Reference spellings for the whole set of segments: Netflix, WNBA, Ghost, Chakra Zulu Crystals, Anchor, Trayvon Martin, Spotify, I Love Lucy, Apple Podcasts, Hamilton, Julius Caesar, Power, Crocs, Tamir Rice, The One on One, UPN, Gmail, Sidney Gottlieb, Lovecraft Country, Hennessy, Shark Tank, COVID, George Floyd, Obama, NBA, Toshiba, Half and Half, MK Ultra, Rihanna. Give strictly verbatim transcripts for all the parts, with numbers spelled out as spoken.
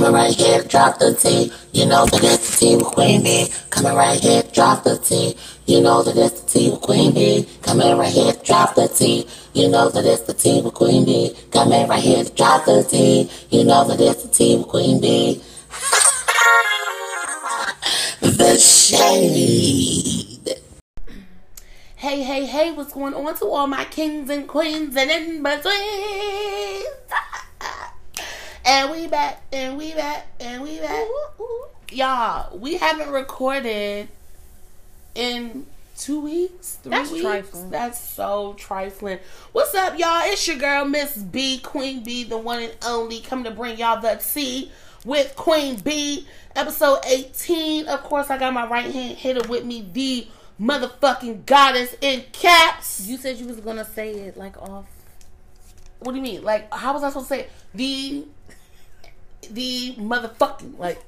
coming right here, drop the T. You know that it's the T with Queen B. Coming right here, drop the T. You know that it's the T with Queen B. Coming right here, drop the T. You know that it's the T with Queen B. Coming right here, drop the T. You know that it's the T with Queen B. The shade. Hey, hey, hey, what's going on to all my kings and queens and in between? And we back, and we back, and we back. Ooh, ooh. Y'all, we haven't recorded in two weeks, three That's weeks. Trifling. That's so trifling. What's up, y'all? It's your girl, Miss B, Queen B, the one and only, coming to bring y'all the tea with Queen B, episode eighteen. Of course, I got my right hand hitter with me, the motherfucking goddess in caps. You said you was going to say it, like, off. What do you mean? Like, how was I supposed to say it? The... The motherfucking, like,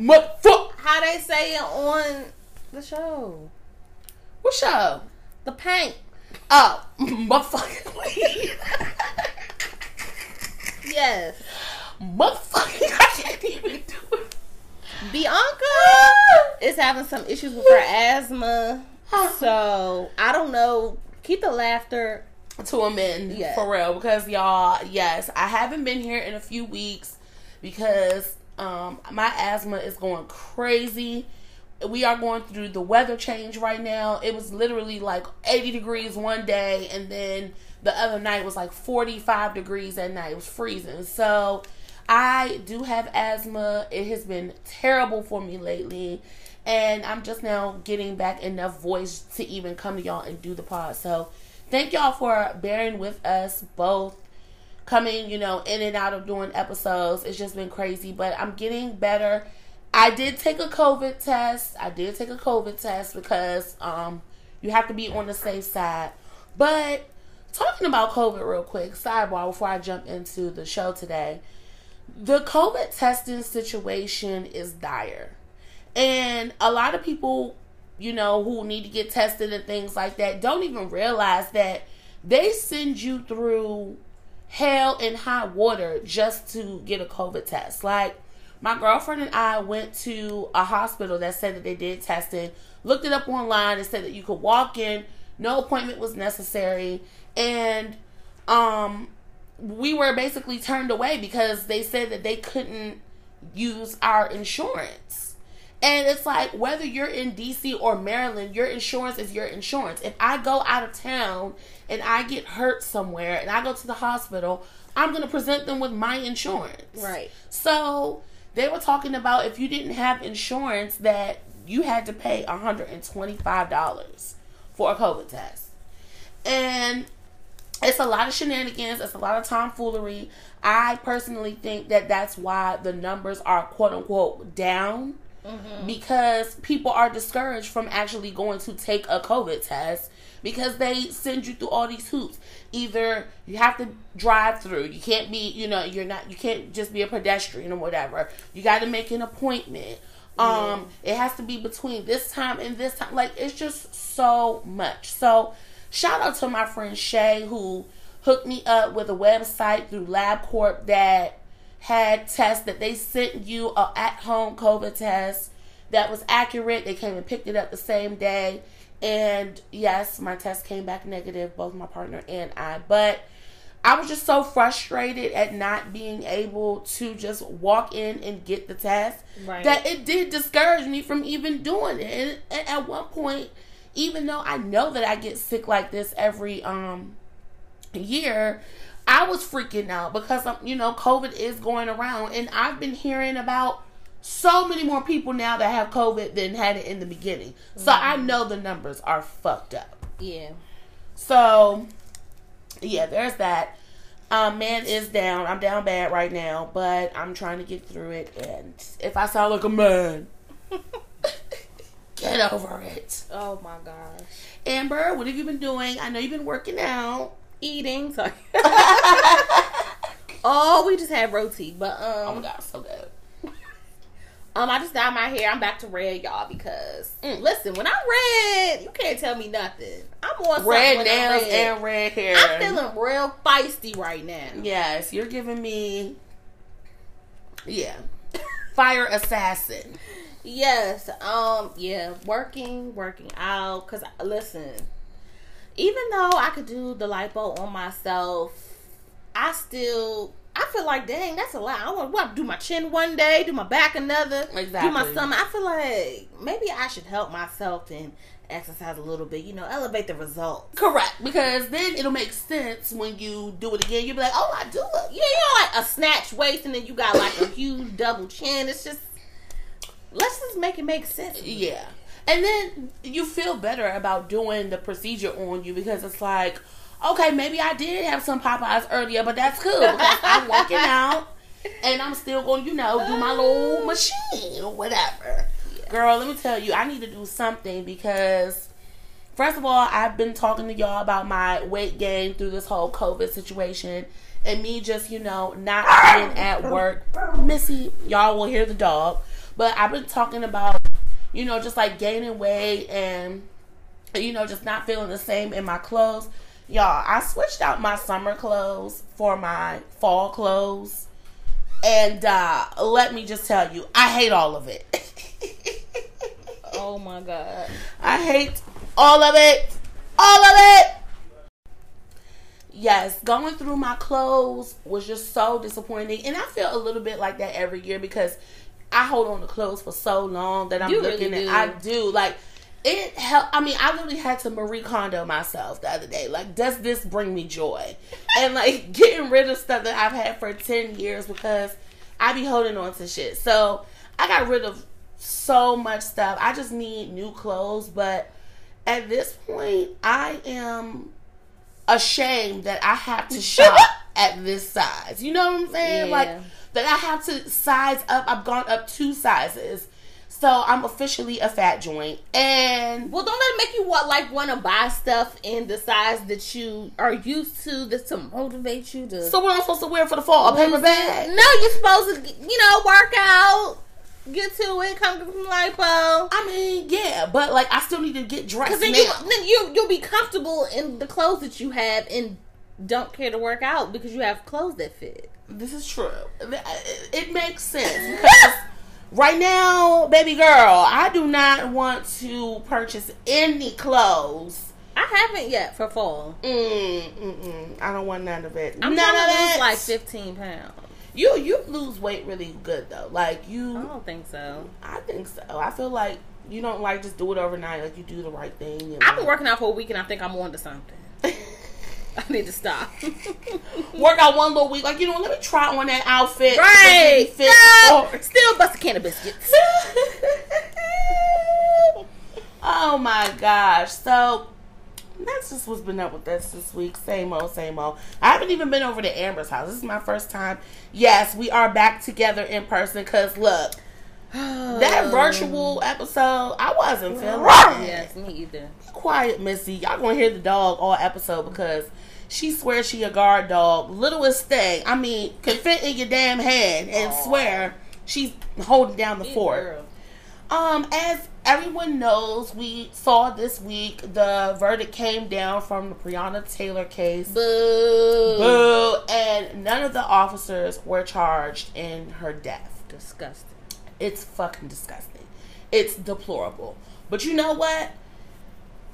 motherfuck. How they say it on the show? What show? The Paint. Oh, motherfucking. Yes. Motherfucking, I can't even do it. Bianca is having some issues with her asthma. So, I don't know. Keep the laughter to a man, yes. For real. Because, y'all, yes, I haven't been here in a few weeks. Because um, my asthma is going crazy. We are going through the weather change right now. It was literally like eighty degrees one day. And then the other night was like forty-five degrees at night. It was freezing. So I do have asthma. It has been terrible for me lately. And I'm just now getting back enough voice to even come to y'all and do the pod. So thank y'all for bearing with us both. Coming, you know, in and out of doing episodes. It's just been crazy, but I'm getting better. I did take a COVID test. I did take a COVID test because um, you have to be on the safe side. But talking about COVID real quick, sidebar before I jump into the show today. The COVID testing situation is dire. And a lot of people, you know, who need to get tested and things like that don't even realize that they send you through hell and high water just to get a COVID test. Like, my girlfriend and I went to a hospital that said that they did testing, looked it up online and said that you could walk in, no appointment was necessary, and um we were basically turned away because they said that they couldn't use our insurance. And it's like, whether you're in D C or Maryland, your insurance is your insurance. If I go out of town and I get hurt somewhere and I go to the hospital, I'm going to present them with my insurance. Right. So they were talking about if you didn't have insurance that you had to pay one hundred twenty-five dollars for a COVID test. And it's a lot of shenanigans. It's a lot of tomfoolery. I personally think that that's why the numbers are quote unquote down. Mm-hmm. Because people are discouraged from actually going to take a COVID test because they send you through all these hoops. Either you have to drive through, you can't be, you know, you're not, you can't just be a pedestrian or whatever. You got to make an appointment. Mm-hmm. Um, it has to be between this time and this time. Like, it's just so much. So shout out to my friend Shay, who hooked me up with a website through LabCorp that had tests that they sent you a at-home COVID test that was accurate. They came and picked it up the same day. And yes, my test came back negative, both my partner and I. But I was just so frustrated at not being able to just walk in and get the test, right, that it did discourage me from even doing it. And at one point, even though I know that I get sick like this every um year, I was freaking out because, you know, COVID is going around. And I've been hearing about so many more people now that have COVID than had it in the beginning. Mm-hmm. So I know the numbers are fucked up. Yeah. So, yeah, there's that. Um, man is down. I'm down bad right now. But I'm trying to get through it. And if I sound like a man, get over it. Oh, my gosh. Amber, what have you been doing? I know you've been working out. Eating, sorry. Oh, we just had roti, but um, oh my god, so good. um, I just dyed my hair. I'm back to red, y'all, because mm, listen, when I'm red, you can't tell me nothing. I'm on red nails and red hair. I'm feeling real feisty right now. Yes, you're giving me, yeah. fire assassin. Yes. Um. Yeah. Working, working out. Cause listen, even though I could do the lipo on myself, I still I feel like dang, that's a lot. I want to do my chin one day, do my back another, exactly. do my stomach. I feel like maybe I should help myself and exercise a little bit. You know, elevate the results. Correct. Because then it'll make sense when you do it again. You'll be like, oh, I do it. Yeah, you know, like a snatch waist, and then you got like a huge double chin. It's just. Let's just make it make sense. Yeah. And then you feel better about doing the procedure on you because it's like, okay, maybe I did have some Popeyes earlier, but that's cool because I'm working out and I'm still going to, you know, do my little machine or whatever. Yeah. Girl, let me tell you, I need to do something because, first of all, I've been talking to y'all about my weight gain through this whole COVID situation and me just, you know, not being at work. Missy, y'all will hear the dog. But I've been talking about, you know, just like gaining weight and, you know, just not feeling the same in my clothes. Y'all, I switched out my summer clothes for my fall clothes. And uh, let me just tell you, I hate all of it. Oh, my God. I hate all of it. All of it. Yes, going through my clothes was just so disappointing. And I feel a little bit like that every year because I hold on to clothes for so long that I'm you looking really at. Do. I do like it. Help. I mean, I literally had to Marie Kondo myself the other day. Like, does this bring me joy? And like getting rid of stuff that I've had for ten years because I be holding on to shit. So I got rid of so much stuff. I just need new clothes. But at this point, I am ashamed that I have to shop at this size. You know what I'm saying? Yeah. Like. That I have to size up. I've gone up two sizes. So I'm officially a fat joint. And well, don't let it make you want, like want to buy stuff in the size that you are used to that's to motivate you to. So what am I supposed to wear for the fall? A paper bag? No, you're supposed to, you know, work out. Get to it. Come get some lipo. I mean, yeah, but like I still need to get dressed. Because then, you, then you, you'll be comfortable in the clothes that you have and don't care to work out because you have clothes that fit. This is true. It makes sense. Because right now, baby girl, I do not want to purchase any clothes. I haven't yet for fall. Mm, mm-mm. I don't want none of it. I'm none trying to lose it. Like fifteen pounds. You you lose weight really good though. Like you. I don't think so. I think so. I feel like you don't like just do it overnight. Like you do the right thing. You know? I've been working out for a week and I think I'm on to something. I need to stop. Work out one little week. Like, you know, let me try on that outfit. Right. Fit yeah. Still bust a can of biscuits. Oh, my gosh. So, that's just what's been up with us this week. Same old, same old. I haven't even been over to Amber's house. This is my first time. Yes, we are back together in person because, look, that virtual episode, I wasn't feeling right. Yes, me either. Be quiet, Missy. Y'all gonna hear the dog all episode because she swears she a guard dog. Littlest thing. I mean, can fit in your damn hand and aww. Swear she's holding down the be fort. Girl. Um, as everyone knows, we saw this week the verdict came down from the Breonna Taylor case. Boo. Boo. And none of the officers were charged in her death. Disgusting. It's fucking disgusting. It's deplorable. But you know what?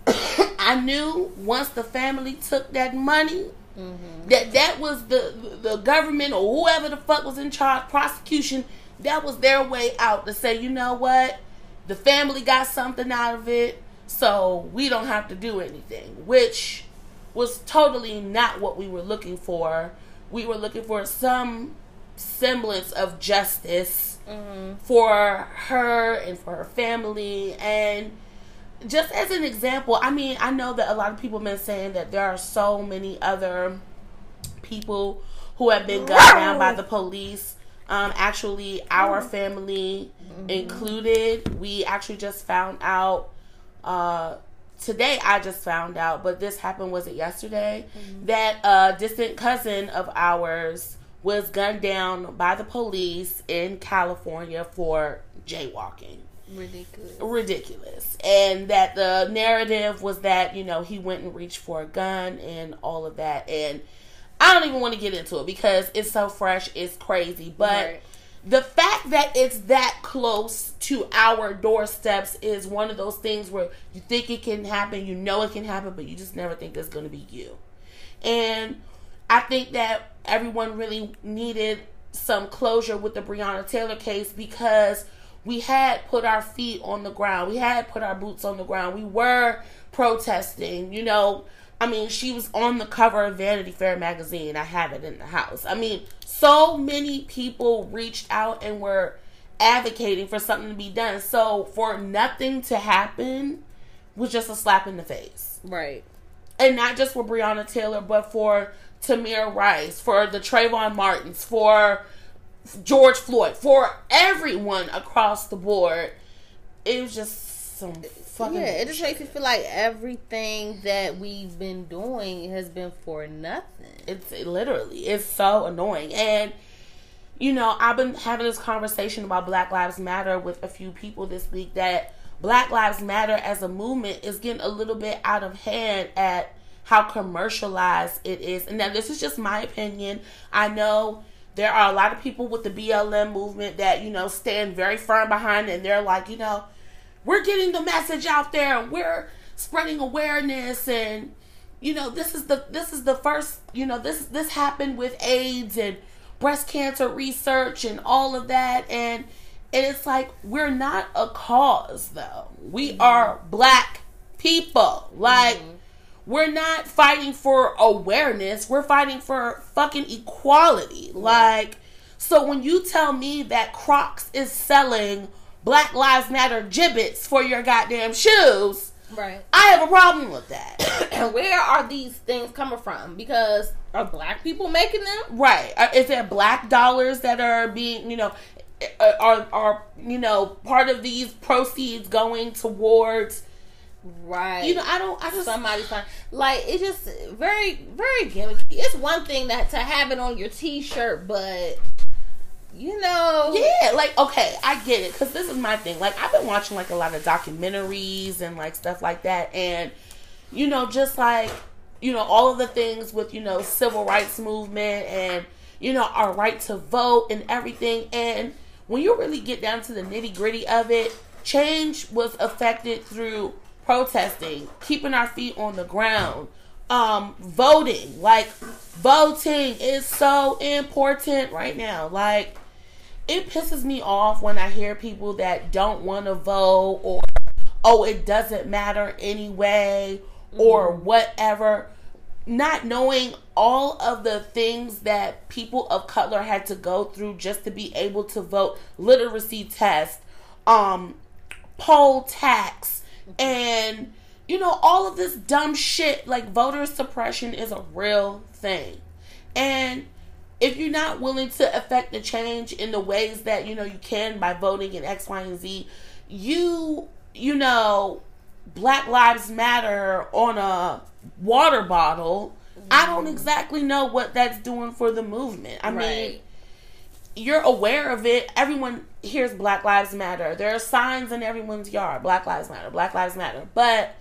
I knew once the family took that money, mm-hmm. that that was the, the government or whoever the fuck was in charge, prosecution, that was their way out to say, you know what? The family got something out of it, so we don't have to do anything, which was totally not what we were looking for. We were looking for some semblance of justice. Mm-hmm. For her and for her family. And just as an example, I mean, I know that a lot of people have been saying that there are so many other people who have been gunned down by the police. Um, actually, our family mm-hmm. included. We actually just found out uh, today. I just found out, but this happened, was it yesterday? Mm-hmm. That a distant cousin of ours was gunned down by the police in California for jaywalking. Ridiculous. Ridiculous. And that the narrative was that, you know, he went and reached for a gun and all of that. And I don't even want to get into it because it's so fresh, it's crazy. But right. the fact that it's that close to our doorsteps is one of those things where you think it can happen, you know it can happen, but you just never think it's going to be you. And I think that everyone really needed some closure with the Breonna Taylor case, because we had put our feet on the ground. We had put our boots on the ground. We were protesting, you know. I mean, she was on the cover of Vanity Fair magazine. I have it in the house. I mean, so many people reached out and were advocating for something to be done. So for nothing to happen was just a slap in the face. Right. And not just for Breonna Taylor, but for Tamir Rice, for the Trayvon Martins, for George Floyd, for everyone across the board. It was just some fucking... Yeah, it just makes you feel like everything that we've been doing has been for nothing. It's it literally, it's so annoying. And, you know, I've been having this conversation about Black Lives Matter with a few people this week, that Black Lives Matter as a movement is getting a little bit out of hand at how commercialized it is. And now this is just my opinion. I know there are a lot of people with the B L M movement that, you know, stand very firm behind it, and they're like, you know, we're getting the message out there and we're spreading awareness, and, you know, this is the this is the first, you know, this this happened with AIDS and breast cancer research and all of that. And and it's like, we're not a cause, though. We mm-hmm. are black people. Like, mm-hmm. we're not fighting for awareness. We're fighting for fucking equality. Mm-hmm. Like, so when you tell me that Crocs is selling Black Lives Matter gibbets for your goddamn shoes, right? I have a problem with that. And where are these things coming from? Because are black people making them? Right. Is there black dollars that are being, you know... Are, are you know, part of these proceeds going towards, right? You know, I don't. I just somebody's trying, like, it's just very, very gimmicky. It's one thing that to have it on your T-shirt, but, you know, yeah, like, okay, I get it, because this is my thing. Like, I've been watching like a lot of documentaries and like stuff like that, and, you know, just like, you know, all of the things with, you know, civil rights movement and, you know, our right to vote and everything. And when you really get down to the nitty-gritty of it, change was affected through protesting, keeping our feet on the ground, um, voting. Like, voting is so important right now. Like, it pisses me off when I hear people that don't want to vote, or, oh, it doesn't matter anyway, or whatever. Not knowing all of the things that people of color had to go through just to be able to vote. Literacy test, um, poll tax, and, you know, all of this dumb shit. Like, voter suppression is a real thing. And if you're not willing to affect the change in the ways that, you know, you can by voting in X, Y, and Z, you, you know, Black Lives Matter on a water bottle, I don't exactly know what that's doing for the movement. I right. mean, you're aware of it. Everyone hears Black Lives Matter. There are signs in everyone's yard, Black Lives Matter, Black Lives Matter. But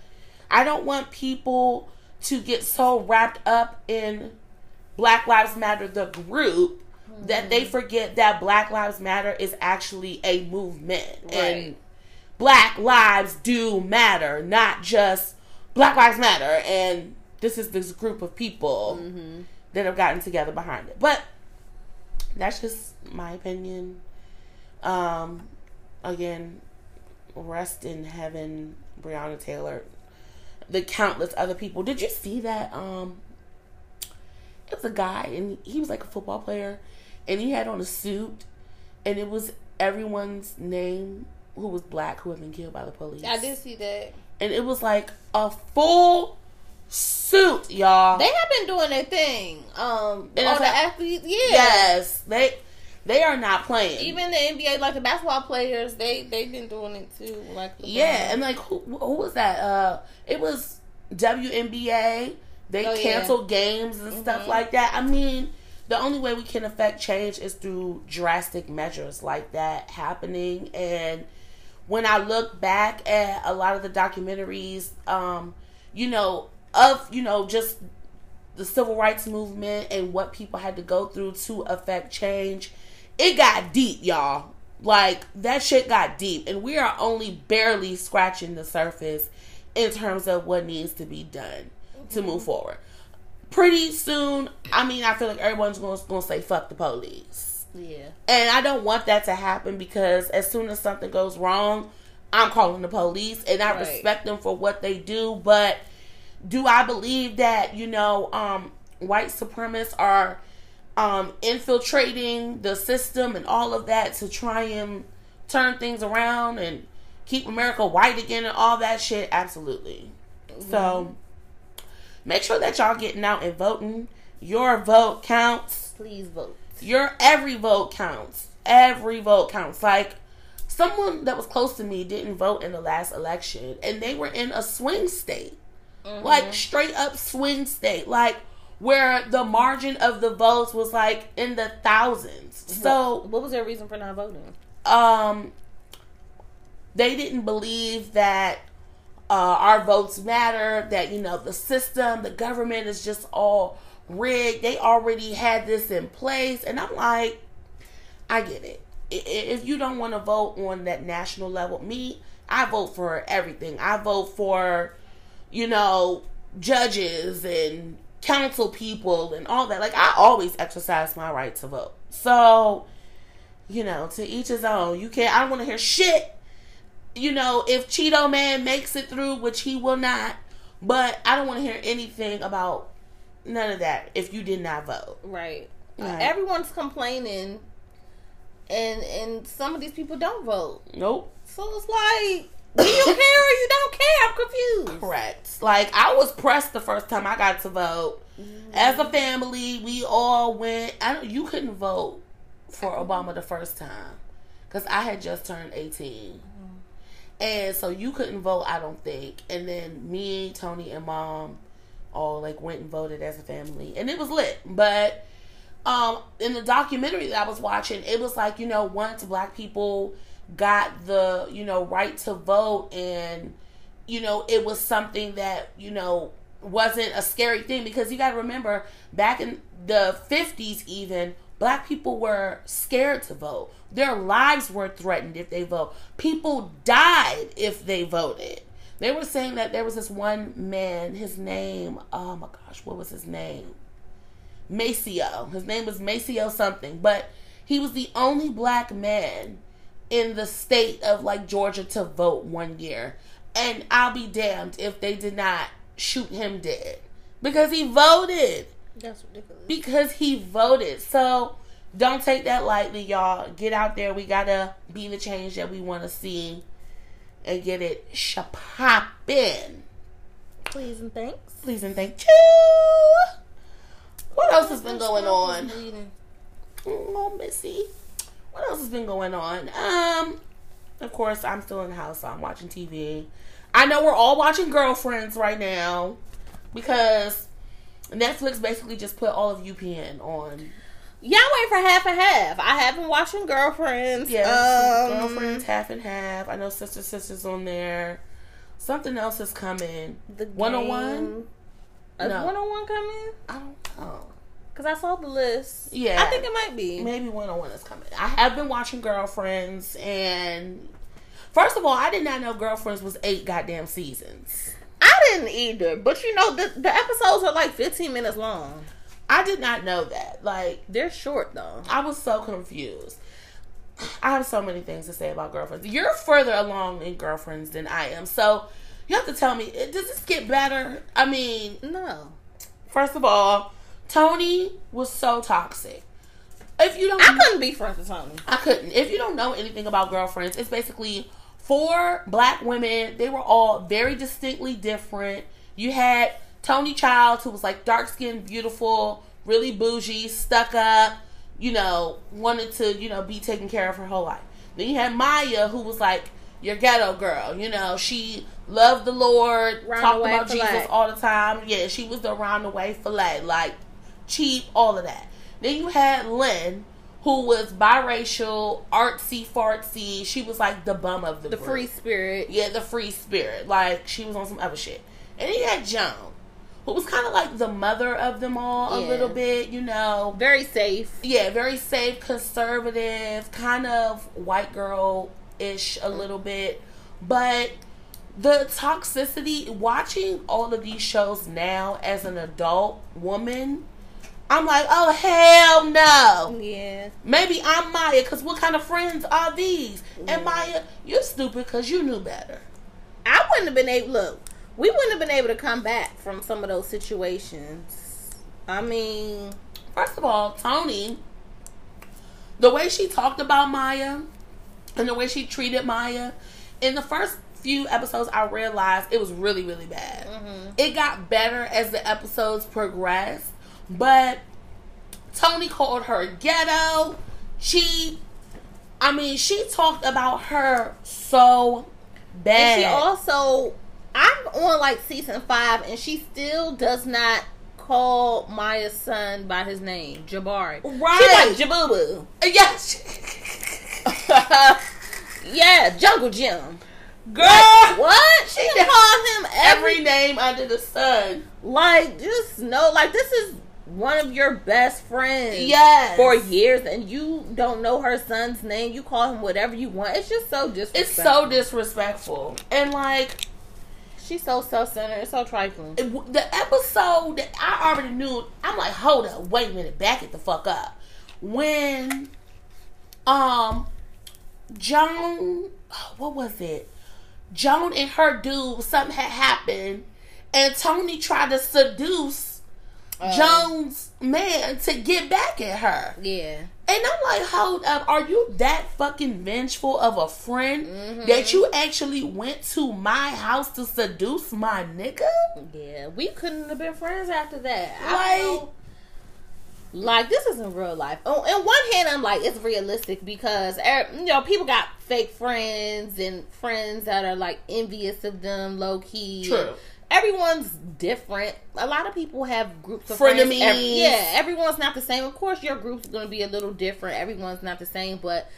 I don't want people to get so wrapped up in Black Lives Matter, the group, mm-hmm. that they forget that Black Lives Matter is actually a movement. Right. And Black lives do matter, not just Black Lives Matter, and this is this group of people mm-hmm. that have gotten together behind it. But that's just my opinion. Um, again, rest in heaven, Breonna Taylor, the countless other people. Did you see that? Um, it was a guy, and he was like a football player, and he had on a suit, and it was everyone's name who was black who had been killed by the police. I did see that. And it was like a full suit, y'all. They have been doing their thing. Um, and all the like, athletes, yeah. Yes, they they are not playing. Even the N B A, like the basketball players, they they've been doing it too. Like the yeah, players. And like who who was that? Uh, it was W N B A. They oh, canceled yeah. games and mm-hmm. stuff like that. I mean, the only way we can affect change is through drastic measures like that happening. And when I look back at a lot of the documentaries, um, you know, of, you know, just the civil rights movement and what people had to go through to affect change, it got deep, y'all. Like, that shit got deep. And we are only barely scratching the surface in terms of what needs to be done mm-hmm. to move forward. Pretty soon, I mean, I feel like everyone's going to say, fuck the police. Yeah. And I don't want that to happen, because as soon as something goes wrong, I'm calling the police. And I right. respect them for what they do. But do I believe that, you know, um, white supremacists are... Um, infiltrating the system and all of that to try and turn things around and keep America white again and all that shit? Absolutely. Mm-hmm. So make sure that y'all getting out and voting. Your vote counts. Please vote. Your every vote counts. Every vote counts. Like, someone that was close to me didn't vote in the last election, and they were in a swing state. Mm-hmm. Like, straight up swing state. Like, where the margin of the votes was, like, in the thousands. So... What, what was their reason for not voting? Um, they didn't believe that uh, our votes matter, that, you know, the system, the government is just all rigged. They already had this in place. And I'm like, I get it. If you don't want to vote on that national level, me, I vote for everything. I vote for, you know, judges and... council people and all that. Like, I always exercise my right to vote. So, you know, to each his own. You can't, I don't want to hear shit. You know, if Cheeto Man makes it through, which he will not, but I don't want to hear anything about none of that if you did not vote. Right. Right. Everyone's complaining, and and some of these people don't vote. Nope. So it's like, do you care or you don't care? I'm confused. Correct. Like, I was pressed the first time I got to vote. Mm-hmm. As a family, we all went. I don't, you couldn't vote for Obama the first time because I had just turned eighteen. Mm-hmm. And so you couldn't vote, I don't think. And then me, Tony, and Mom all, like, went and voted as a family. And it was lit. But um, in the documentary that I was watching, it was like, you know, once black people... got the, you know, right to vote, and, you know, it was something that, you know, wasn't a scary thing, because you got to remember, back in the fifties even, black people were scared to vote. Their lives were threatened if they vote. People died if they voted. They were saying that there was this one man, his name, oh my gosh, what was his name? Maceo. His name was Maceo something, but he was the only black man in the state of, like, Georgia to vote one year. And I'll be damned if they did not shoot him dead. Because he voted. That's ridiculous. Because he voted. So, don't take that lightly, y'all. Get out there. We gotta be the change that we want to see. And get it sh-poppin'. Please and thanks. Please and thank you. What else has been going on? Oh, Missy. What else has been going on? Um, of course, I'm still in the house, so I'm watching T V. I know we're all watching Girlfriends right now because Netflix basically just put all of U P N on. Y'all wait for Half and Half. I have been watching Girlfriends. Yes, um, Girlfriends, Half and Half. I know Sister Sister's on there. Something else is coming. The One on One? Is no. One on One coming? I don't know. Because I saw the list. Yeah. I think it might be. Maybe one on one is coming. I have been watching Girlfriends, and first of all, I did not know Girlfriends was eight goddamn seasons. I didn't either. But you know, the, the episodes are like fifteen minutes long. I did not know that. Like, they're short, though. I was so confused. I have so many things to say about Girlfriends. You're further along in Girlfriends than I am. So, you have to tell me, does this get better? I mean... No. First of all... Tony was so toxic. If you don't, I couldn't be friends with Tony. I couldn't. If you don't know anything about Girlfriends, it's basically four black women. They were all very distinctly different. You had Tony Childs, who was like dark-skinned, beautiful, really bougie, stuck up, you know, wanted to, you know, be taken care of her whole life. Then you had Maya, who was like your ghetto girl. You know, she loved the Lord, talked about Jesus all the time. Yeah, she was the round-the-way fillet, like, cheap, all of that. Then you had Lynn, who was biracial, artsy fartsy. She was like the bum of the the group. Free spirit. Yeah, the free spirit. Like, she was on some other shit. And then you had Joan, who was kind of like the mother of them all yeah. a little bit, you know. Very safe. Yeah, very safe, conservative, kind of white girl-ish a little bit. But the toxicity, watching all of these shows now as an adult woman, I'm like, oh, hell no. Yeah. Maybe I'm Maya, because what kind of friends are these? Yeah. And Maya, you're stupid because you knew better. I wouldn't have been able, look, we wouldn't have been able to come back from some of those situations. I mean, first of all, Toni, the way she talked about Maya and the way she treated Maya, in the first few episodes, I realized it was really, really bad. Mm-hmm. It got better as the episodes progressed, but Toni called her ghetto. She, I mean, she talked about her so bad. And she also, I'm on like season five, and she still does not call Maya's son by his name, Jabari. Right. She's like Jabubu. Yes. Yeah, Jungle Jim. Girl, like, what? She yeah. called him every, every name under the sun. Like, just know, like, this is one of your best friends yes. for years, and you don't know her son's name. You call him whatever you want. It's just so disrespectful. It's so disrespectful. And, like, she's so self-centered. It's so trifling. It, the episode that I already knew, I'm like, hold up, wait a minute, back it the fuck up. When, um, Joan, what was it? Joan and her dude, something had happened, and Toni tried to seduce uh, Joan's man to get back at her. Yeah. And I'm like, hold up, are you that fucking vengeful of a friend mm-hmm. that you actually went to my house to seduce my nigga? Yeah, we couldn't have been friends after that. Like, like, this isn't real life. Oh, on one hand, I'm like, it's realistic because, you know, people got fake friends and friends that are, like, envious of them, low-key. True. Everyone's different. A lot of people have groups of Frenemies. friends. Every, yeah, everyone's not the same. Of course, your group's going to be a little different. Everyone's not the same, but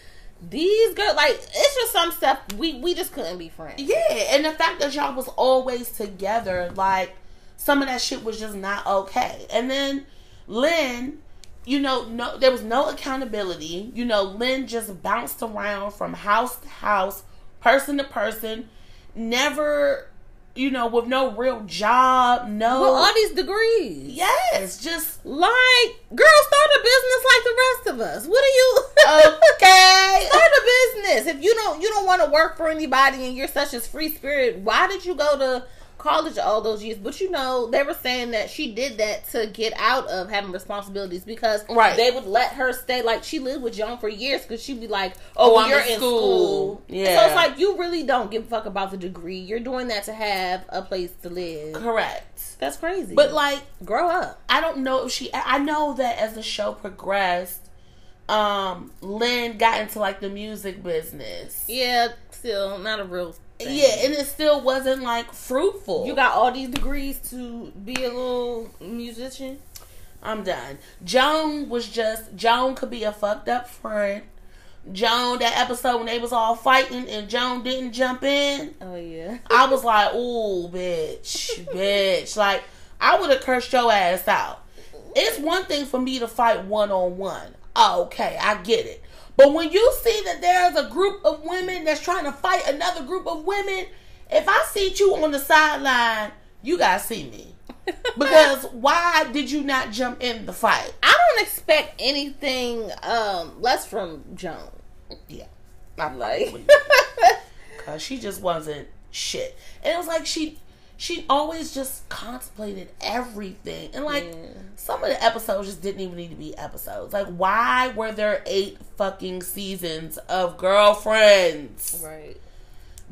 these girls, like, it's just some stuff. We, we just couldn't be friends. Yeah, and the fact that y'all was always together, like, some of that shit was just not okay. And then Lynn, you know, no, there was no accountability. You know, Lynn just bounced around from house to house, person to person, never, you know, with no real job, no. With all these degrees. Yes, just like, girl, start a business like the rest of us. What are you? Okay. Start a business. If you don't, you don't want to work for anybody and you're such a free spirit, why did you go to college all those years? But you know, they were saying that she did that to get out of having responsibilities because right. they would let her stay. Like, she lived with John for years because she'd be like, oh, oh you're in school. school. Yeah. So it's like, you really don't give a fuck about the degree. You're doing that to have a place to live. Correct. That's crazy. But like, grow up. I don't know if she, I know that as the show progressed, um, Lynn got into like the music business. Yeah, still not a real thing. Yeah, and it still wasn't like fruitful. You got all these degrees to be a little musician. I'm done. Joan was just Joan could be a fucked up friend. Joan, that episode when they was all fighting and Joan didn't jump in. Oh yeah. I was like, ooh, bitch, bitch. Like, I would have cursed your ass out. It's one thing for me to fight one on one. Okay, I get it. But when you see that there's a group of women that's trying to fight another group of women, if I see you on the sideline, you gotta see me. Because why did you not jump in the fight? I don't expect anything um, less from Joan. Yeah. I'm like, because she just wasn't shit. And it was like she she always just contemplated everything. And, like, yeah. some of the episodes just didn't even need to be episodes. Like, why were there eight fucking seasons of Girlfriends? Right.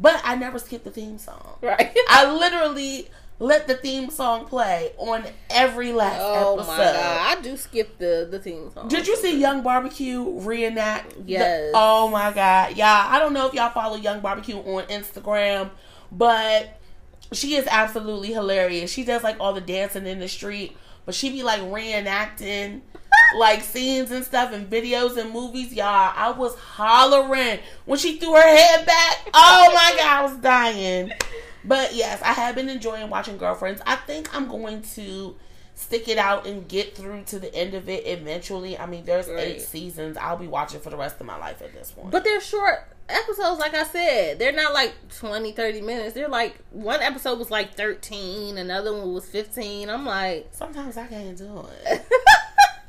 But I never skipped the theme song. Right. I literally let the theme song play on every last oh episode. Oh, my God. I do skip the, the theme song. Did you see Young Barbecue reenact? Yes. The, oh, my God. Y'all, I don't know if y'all follow Young Barbecue on Instagram, but she is absolutely hilarious. She does, like, all the dancing in the street, but she be, like, reenacting, like, scenes and stuff and videos and movies. Y'all, I was hollering when she threw her head back. Oh, my God, I was dying. But yes, I have been enjoying watching Girlfriends. I think I'm going to stick it out and get through to the end of it eventually. I mean, there's right. eight seasons. I'll be watching for the rest of my life at this point. But they're short episodes, like I said. They're not like twenty, thirty minutes. They're like, one episode was like thirteen. Another one was fifteen. I'm like... Sometimes I can't do it.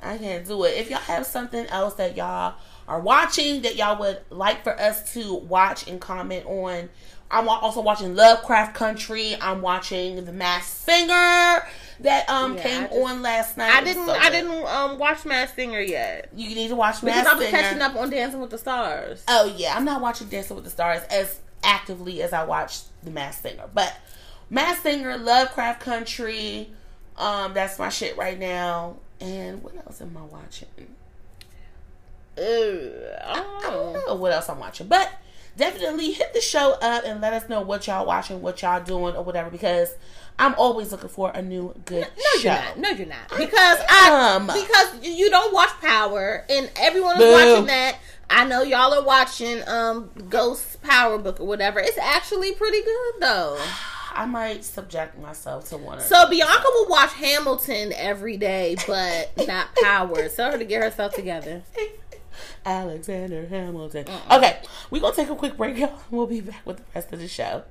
I can't do it. If y'all have something else that y'all are watching that y'all would like for us to watch and comment on, I'm also watching Lovecraft Country. I'm watching The Masked Singer that um yeah, came just, on last night. I didn't so I didn't um watch Masked Singer yet. You need to watch Masked Singer. Because I was catching up on Dancing with the Stars. Oh yeah, I'm not watching Dancing with the Stars as actively as I watch The Masked Singer. But Masked Singer, Lovecraft Country, um, that's my shit right now. And what else am I watching? Uh, I, I don't know what else I'm watching, but definitely hit the show up and let us know what y'all watching, what y'all doing, or whatever, because I'm always looking for a new good no, show. No, you're not. No, you're not. Because I, um, because you don't watch Power, and everyone is watching that. I know y'all are watching um, Ghost Power Book or whatever. It's actually pretty good, though. I might subject myself to one or So, Bianca will watch Hamilton every day, but not Power. Tell her to get herself together. Alexander Hamilton. Uh-uh. Okay, we're going to take a quick break, y'all. We'll be back with the rest of the show.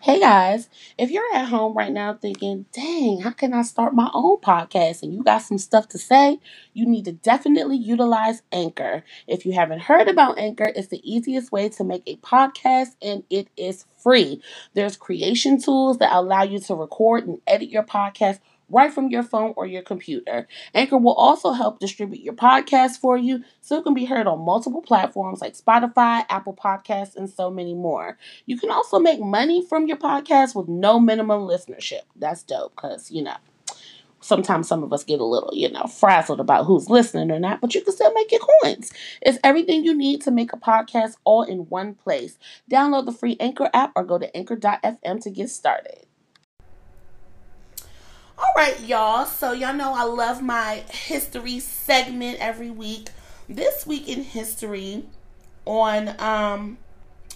Hey, guys. If you're at home right now thinking, dang, how can I start my own podcast? And you got some stuff to say, you need to definitely utilize Anchor. If you haven't heard about Anchor, it's the easiest way to make a podcast, and it is free. There's creation tools that allow you to record and edit your podcast right from your phone or your computer. Anchor will also help distribute your podcast for you so it can be heard on multiple platforms like Spotify, Apple Podcasts, and so many more. You can also make money from your podcast with no minimum listenership. That's dope because, you know, sometimes some of us get a little, you know, frazzled about who's listening or not, but you can still make your coins. It's everything you need to make a podcast all in one place. Download the free Anchor app or go to anchor dot f m to get started. All right, y'all. So y'all know I love my history segment every week. This week in history on um,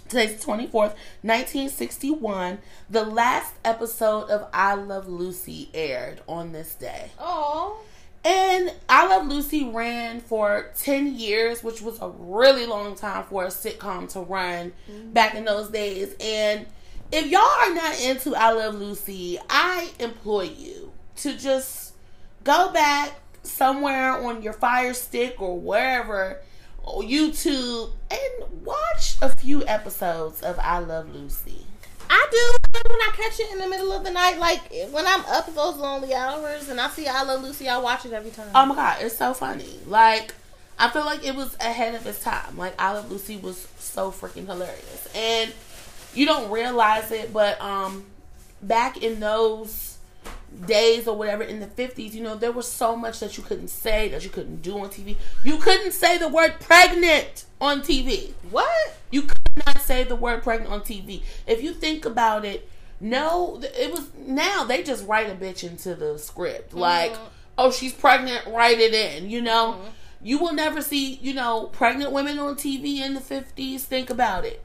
today's twenty-fourth, nineteen sixty-one, the last episode of I Love Lucy aired on this day. Oh. And I Love Lucy ran for ten years, which was a really long time for a sitcom to run mm-hmm. back in those days. And if y'all are not into I Love Lucy, I implore you to just go back somewhere on your Fire Stick or wherever, or YouTube, and watch a few episodes of I Love Lucy. I do when I catch it in the middle of the night, like when I'm up at those lonely hours and I see I Love Lucy, I watch it every time. Oh my God, it's so funny. Like, I feel like it was ahead of its time. Like, I Love Lucy was so freaking hilarious. And you don't realize it, but um, back in those days or whatever, in the fifties, you know, there was so much that you couldn't say, that you couldn't do on T V. You couldn't say the word pregnant on T V. What? You could not say the word pregnant on T V. If you think about it, no, it was, now they just write a bitch into the script. Mm-hmm. Like, oh, she's pregnant, write it in, you know? Mm-hmm. You will never see, you know, pregnant women on T V in the fifties. Think about it.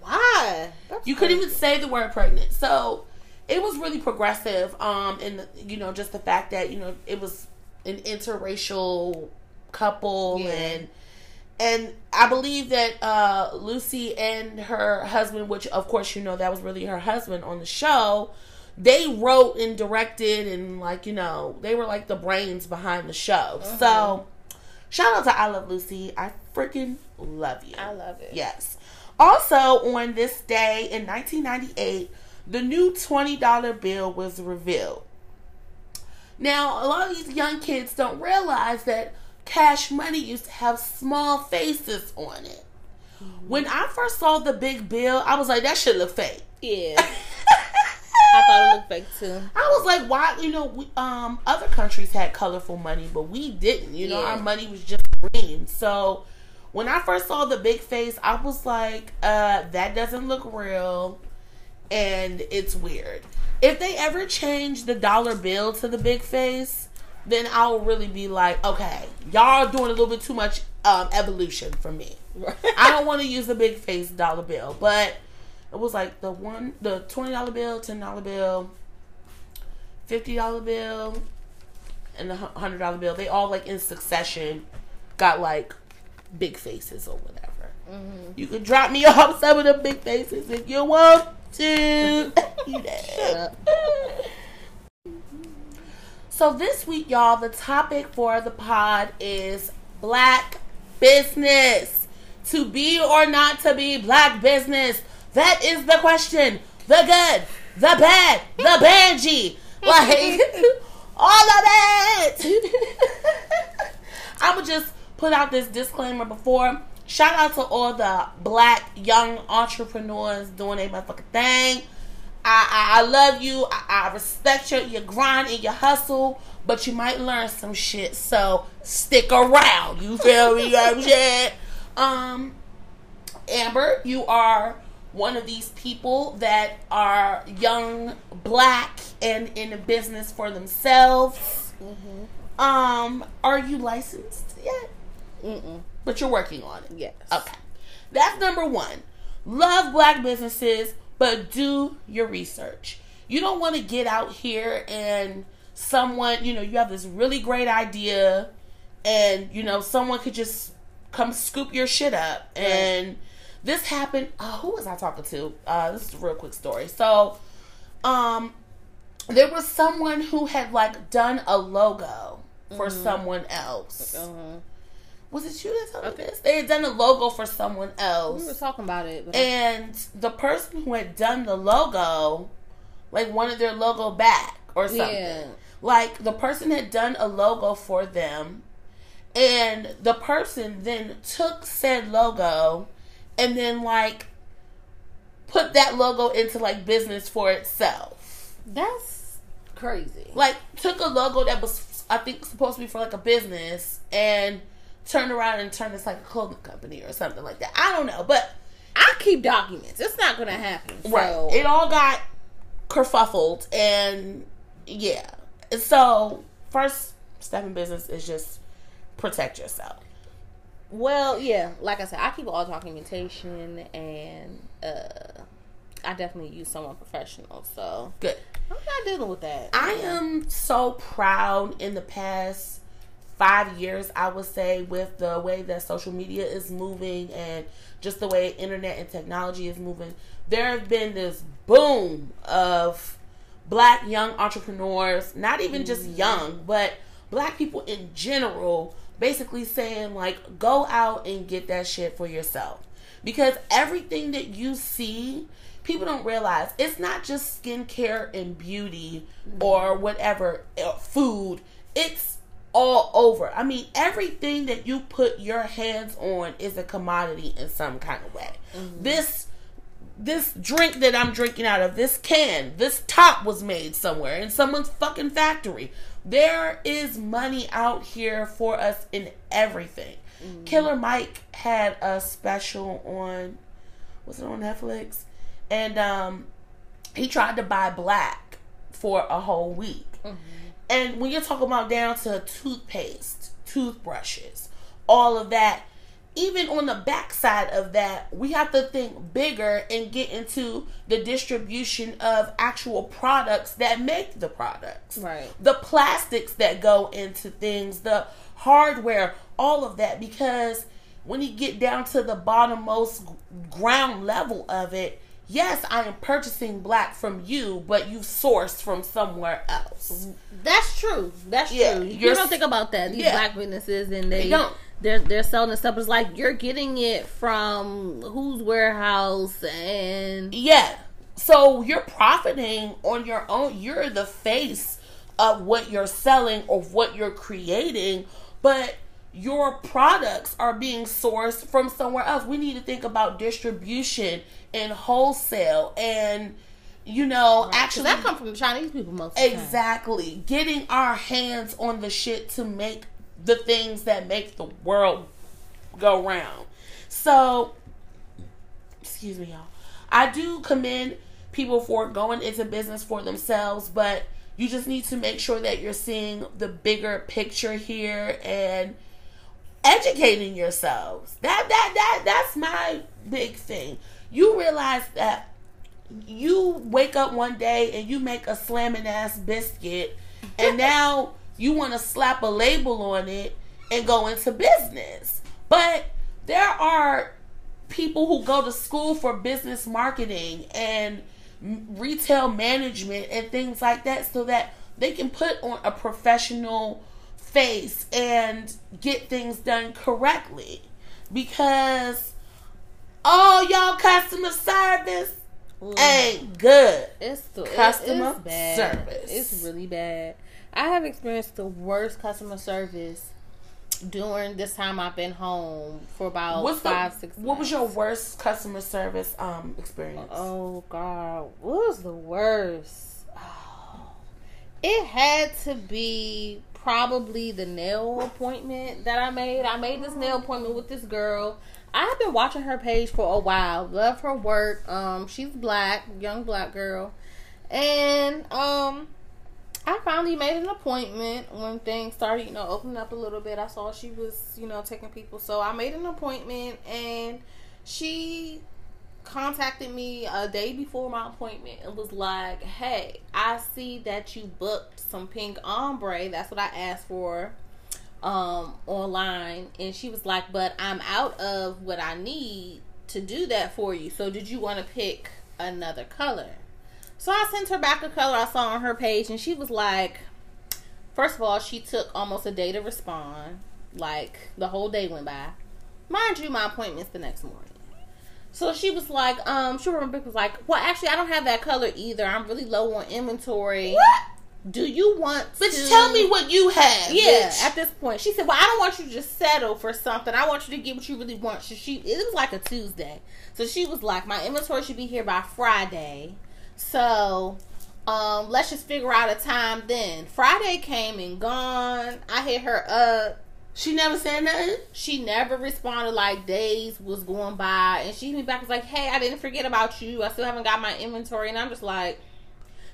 Why? That's you couldn't even say the word pregnant. So, it was really progressive, um, and, you know, just the fact that, you know, it was an interracial couple, yeah. and and I believe that uh, Lucy and her husband, which, of course, you know, that was really her husband on the show, they wrote and directed and, like, you know, they were, like, the brains behind the show. Mm-hmm. So, shout out to I Love Lucy. I freaking love you. I love it. Yes. Also, on this day in nineteen ninety-eight... the new twenty dollar bill was revealed. Now, a lot of these young kids don't realize that Cash Money used to have small faces on it. When I first saw the big bill, I was like, that shit look fake. Yeah. I thought it looked fake, too. I was like, why, you know, we, um, other countries had colorful money, but we didn't. You know, yeah. Our money was just green. So, when I first saw the big face, I was like, uh, that doesn't look real. And it's weird. If they ever change the dollar bill to the big face, then I'll really be like, okay, y'all are doing a little bit too much um, evolution for me. I don't want to use the big face dollar bill. But It was like the one, the twenty dollar bill, ten dollar bill, fifty dollar bill, and the one hundred dollar bill. They all, like, in succession got, like, big faces or whatever. Mm-hmm. You could drop me off some of the big faces if you want to. Yeah. So this week, y'all, the topic for the pod is black business. To be or not to be black business. That is the question. The good, the bad, the banji. Like, all of it. I would just put out this disclaimer before. Shout out to all the black young entrepreneurs doing their motherfucking thing. I, I, I love you. I, I respect your, your grind and your hustle, but you might learn some shit, so stick around. You feel me? You know what I'm saying? Um, Amber, you are one of these people that are young, black, and in the business for themselves. Mm-hmm. Um, are you licensed yet? Mm-mm. But you're working on it. Yes. Okay. That's number one. Love black businesses, but do your research. You don't want to get out here and someone, you know, you have this really great idea and, you know, someone could just come scoop your shit up. Right. And this happened. Oh, who was I talking to? Uh, this is a real quick story. So, um, there was someone who had, like, done a logo for mm-hmm. someone else. Mm-hmm. Was it you that told me this? They had done a logo for someone else. We were talking about it. And the person who had done the logo, like, wanted their logo back or something. Yeah. Like, the person had done a logo for them. And the person then took said logo and then, like, put that logo into, like, business for itself. That's crazy. Like, took a logo that was, I think, supposed to be for, like, a business and turn around and turn this like a clothing company or something like that. I don't know, but I keep documents. It's not going to happen. So. Right. It all got kerfuffled, and yeah. So first step in business is just protect yourself. Well, yeah. Like I said, I keep all documentation, and uh, I definitely use someone professional. So good. I'm not dealing with that. I yeah. am so proud in the past five years, I would say, with the way that social media is moving and just the way internet and technology is moving, there have been this boom of black young entrepreneurs, not even just young, but black people in general, basically saying, like, go out and get that shit for yourself. Because everything that you see, people don't realize it's not just skincare and beauty or whatever, food. It's all over. I mean, everything that you put your hands on is a commodity in some kind of way. Mm-hmm. This this drink that I'm drinking out of, this can, this top was made somewhere in someone's fucking factory. There is money out here for us in everything. Mm-hmm. Killer Mike had a special on, was it on Netflix? And um, he tried to buy black for a whole week. Mm-hmm. And when you're talking about down to toothpaste, toothbrushes, all of that, even on the backside of that, we have to think bigger and get into the distribution of actual products that make the products. Right. The plastics that go into things, the hardware, all of that. Because when you get down to the bottommost ground level of it, yes, I am purchasing black from you, but you sourced from somewhere else. That's true. That's yeah, true. You don't think about that. These yeah. black businesses, and they, they don't. They're, they're selling the stuff. It's like you're getting it from whose warehouse and... Yeah. So you're profiting on your own. You're the face of what you're selling or what you're creating, but your products are being sourced from somewhere else. We need to think about distribution and wholesale and, you know, right, actually... that comes from Chinese people most of the time. Exactly. Getting our hands on the shit to make the things that make the world go round. So, excuse me, y'all. I do commend people for going into business for themselves, but you just need to make sure that you're seeing the bigger picture here and educating yourselves. That that that that's my big thing. You realize that you wake up one day and you make a slamming ass biscuit, and now you want to slap a label on it and go into business. But there are people who go to school for business marketing and retail management and things like that, so that they can put on a professional face and get things done correctly. Because oh, y'all customer service Ooh. ain't good. It's the customer it, it's bad. service. It's really bad. I have experienced the worst customer service during this time I've been home for about What's five, the, six months. What was your worst customer service um experience? Oh, God. What was the worst? Oh. It had to be probably the nail appointment that I made. I made this nail appointment with this girl. I've been watching her page for a while. Love her work. Um, she's black, young black girl. And um... I finally made an appointment when things started, you know, opening up a little bit. I saw she was, you know, taking people. So I made an appointment, and she contacted me a day before my appointment and was like, hey, I see that you booked some pink ombre. That's what I asked for um, online. And she was like, but I'm out of what I need to do that for you. So did you want to pick another color? So I sent her back a color I saw on her page, and she was like, first of all, she took almost a day to respond. Like, the whole day went by. Mind you, my appointment's the next morning. So she was like, um, she was like, well, actually, I don't have that color either. I'm really low on inventory. What? Do you want bitch, to... Bitch, tell me what you have, Yeah, bitch. At this point. She said, well, I don't want you to just settle for something. I want you to get what you really want. So she, it was like a Tuesday. So she was like, my inventory should be here by Friday. So, um, let's just figure out a time then. Friday came and gone. I hit her up. She never said nothing? She never responded. Like, days was going by. And she hit me back and was like, hey, I didn't forget about you. I still haven't got my inventory. And I'm just like...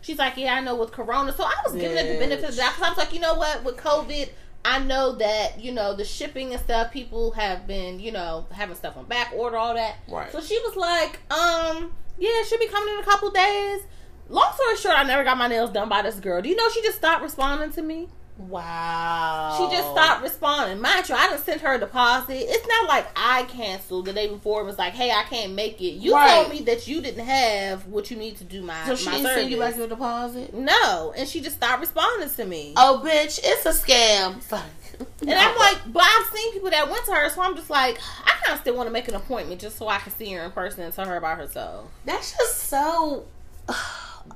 She's like, yeah, I know with Corona. So, I was giving it the benefit of that. Because I was like, you know what? With COVID, I know that, you know, the shipping and stuff, people have been, you know, having stuff on back order, all that. Right. So, she was like, um... yeah, she'll be coming in a couple days. Long story short, I never got my nails done by this girl. Do you know she just stopped responding to me? Wow. She just stopped responding. Mind you, I done sent her a deposit. It's not like I canceled the day before. It was like, hey, I can't make it. You right. told me that you didn't have what you need to do my So she my didn't service. Send you back your deposit? No. And she just stopped responding to me. Oh, bitch, it's a scam. Fuck. And I'm like, but I've seen people that went to her, so I'm just like, I kind of still want to make an appointment just so I can see her in person and tell her about herself. That's just so uh,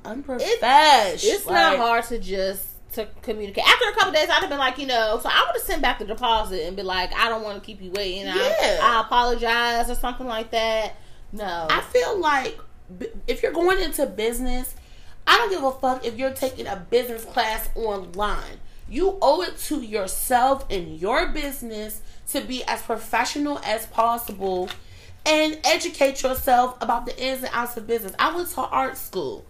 unprofessional. It's, it's like, not hard to just to communicate. After a couple days, I'd have been like, you know, so I would have sent back the deposit and be like, I don't want to keep you waiting. Yeah. I, I apologize or something like that. No. I feel like if you're going into business, I don't give a fuck if you're taking a business class online. You owe it to yourself and your business to be as professional as possible and educate yourself about the ins and outs of business. I went to art school.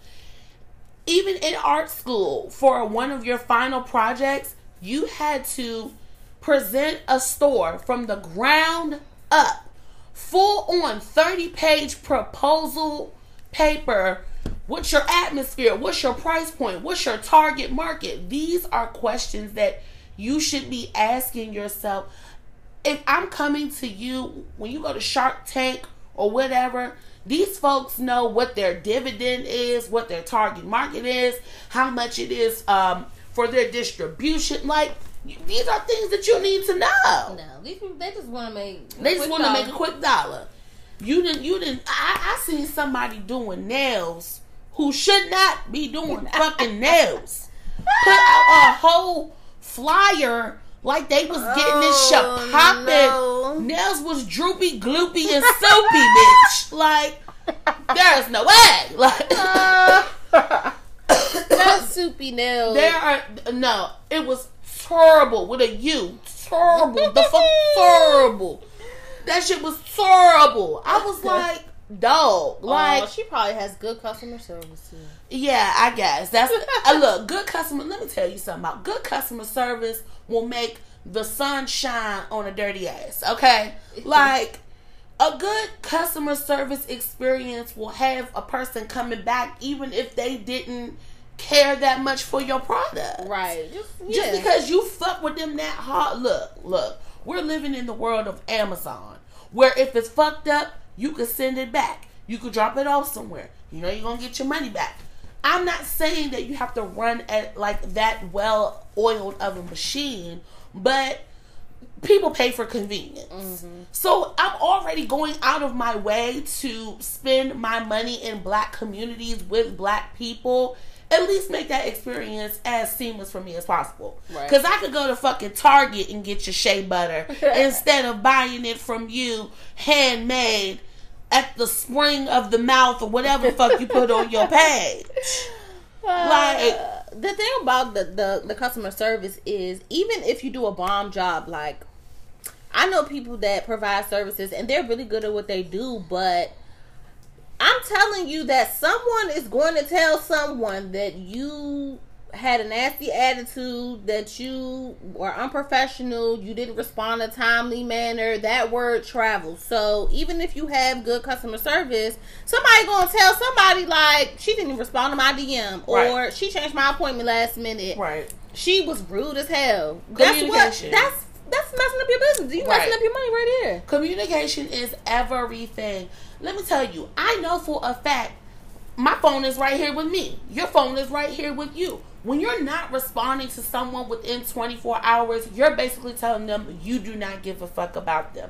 Even in art school, for one of your final projects, you had to present a store from the ground up. Full on thirty-page proposal paper. What's your atmosphere? What's your price point? What's your target market? These are questions that you should be asking yourself. If I'm coming to you, when you go to Shark Tank or whatever, these folks know what their dividend is, what their target market is, how much it is um, for their distribution. Like, these are things that you need to know. No, these people, they just want to make They just want to make a quick dollar. You didn't, you didn't, I, I seen somebody doing nails who should not be doing fucking nails. Put out a whole flyer like they was getting this shit popping. No. Nails was droopy, gloopy, and soapy, bitch. Like, there's no way. Like, uh, not soupy nails. There are, no, it was terrible with a U. Terrible. The fuck, terrible. That shit was terrible. I was like, dog. Like, oh, she probably has good customer service too. Yeah, I guess that's. uh, look, good customer. Let me tell you something about good customer service will make the sun shine on a dirty ass. Okay, like A good customer service experience will have a person coming back even if they didn't care that much for your product. Right. Just, yeah. Just because you fuck with them that hard. Look, look, we're living in the world of Amazon, where if it's fucked up, you can send it back. You could drop it off somewhere. You know you're going to get your money back. I'm not saying that you have to run at like that well-oiled of a machine, but people pay for convenience. Mm-hmm. So I'm already going out of my way to spend my money in black communities with black people. At least make that experience as seamless for me as possible. Right. Because I could go to fucking Target and get your shea butter instead of buying it from you handmade at the spring of the mouth or whatever fuck you put on your page. Like, uh, the thing about the, the, the customer service is, even if you do a bomb job, like, I know people that provide services and they're really good at what they do, but I'm telling you that someone is going to tell someone that you had a nasty attitude, that you were unprofessional, you didn't respond in a timely manner. That word travels. So even if you have good customer service, somebody gonna tell somebody like, she didn't even respond to my D M, right, or she changed my appointment last minute. Right. She was rude as hell. That's what. That's that's messing up your business. You right. messing up your money right there. Communication is everything. Let me tell you, I know for a fact my phone is right here with me. Your phone is right here with you. When you're not responding to someone within twenty-four hours, you're basically telling them you do not give a fuck about them.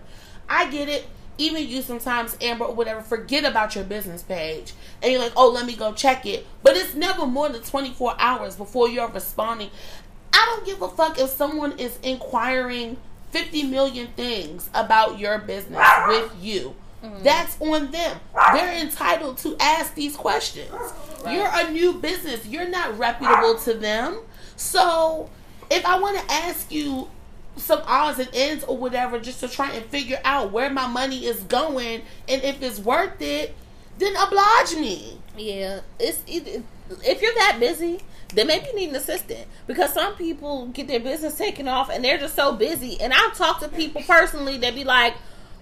I get it. Even you sometimes, Amber, or whatever, forget about your business page. And you're like, oh, let me go check it. But it's never more than twenty-four hours before you're responding. I don't give a fuck if someone is inquiring fifty million things about your business with you. Mm-hmm. That's on them. They're entitled to ask these questions. Right. You're a new business. You're not reputable to them. So if I want to ask you some odds and ends or whatever just to try and figure out where my money is going and if it's worth it, then oblige me. Yeah. It's it, if you're that busy, then maybe you need an assistant, because some people get their business taken off and they're just so busy. And I've talked to people personally that be like,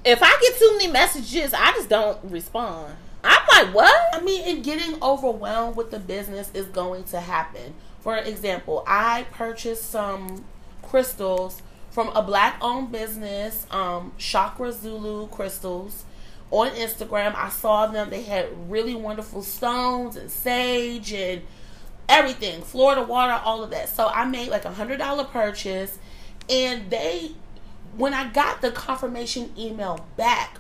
if I get too many messages, I just don't respond. I'm like, what? I mean, and getting overwhelmed with the business is going to happen. For example, I purchased some crystals from a black-owned business, um, Chakra Zulu Crystals, on Instagram. I saw them. They had really wonderful stones and sage and everything, Florida water, all of that. So I made like a one hundred dollars purchase, and they... When I got the confirmation email back,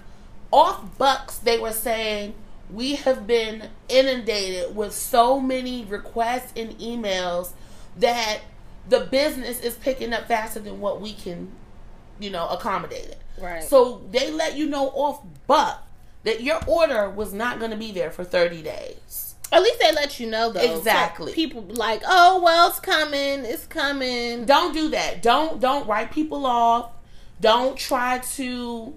off bucks, they were saying, we have been inundated with so many requests and emails that the business is picking up faster than what we can, you know, accommodate it. Right. So they let you know off buck that your order was not going to be there for thirty days. At least they let you know, though. Exactly. So people like, oh, well, it's coming. It's coming. Don't do that. Don't, don't write people off. Don't try to,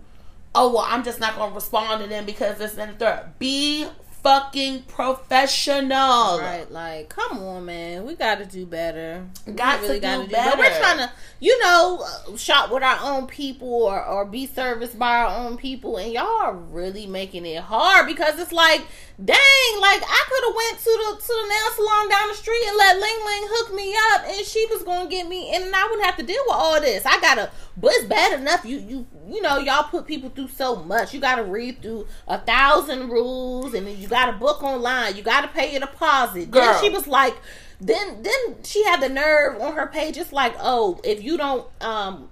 oh, well, I'm just not going to respond to them because this and the third. Be fucking professional. Right, like, come on, man. We got to do better. Got we really to gotta do, do better. better. We're trying to, you know, shop with our own people or, or be serviced by our own people. And y'all are really making it hard, because it's like, dang, like, I could have went to the to the nail salon down the street and let Ling Ling hook me up, and she was gonna get me in, and I wouldn't have to deal with all this. I gotta, but it's bad enough. You you you know, y'all put people through so much. You gotta read through a thousand rules, and then you gotta book online. You gotta pay your deposit. Girl. Then she was like, then then she had the nerve on her page. It's like, oh, if you don't um.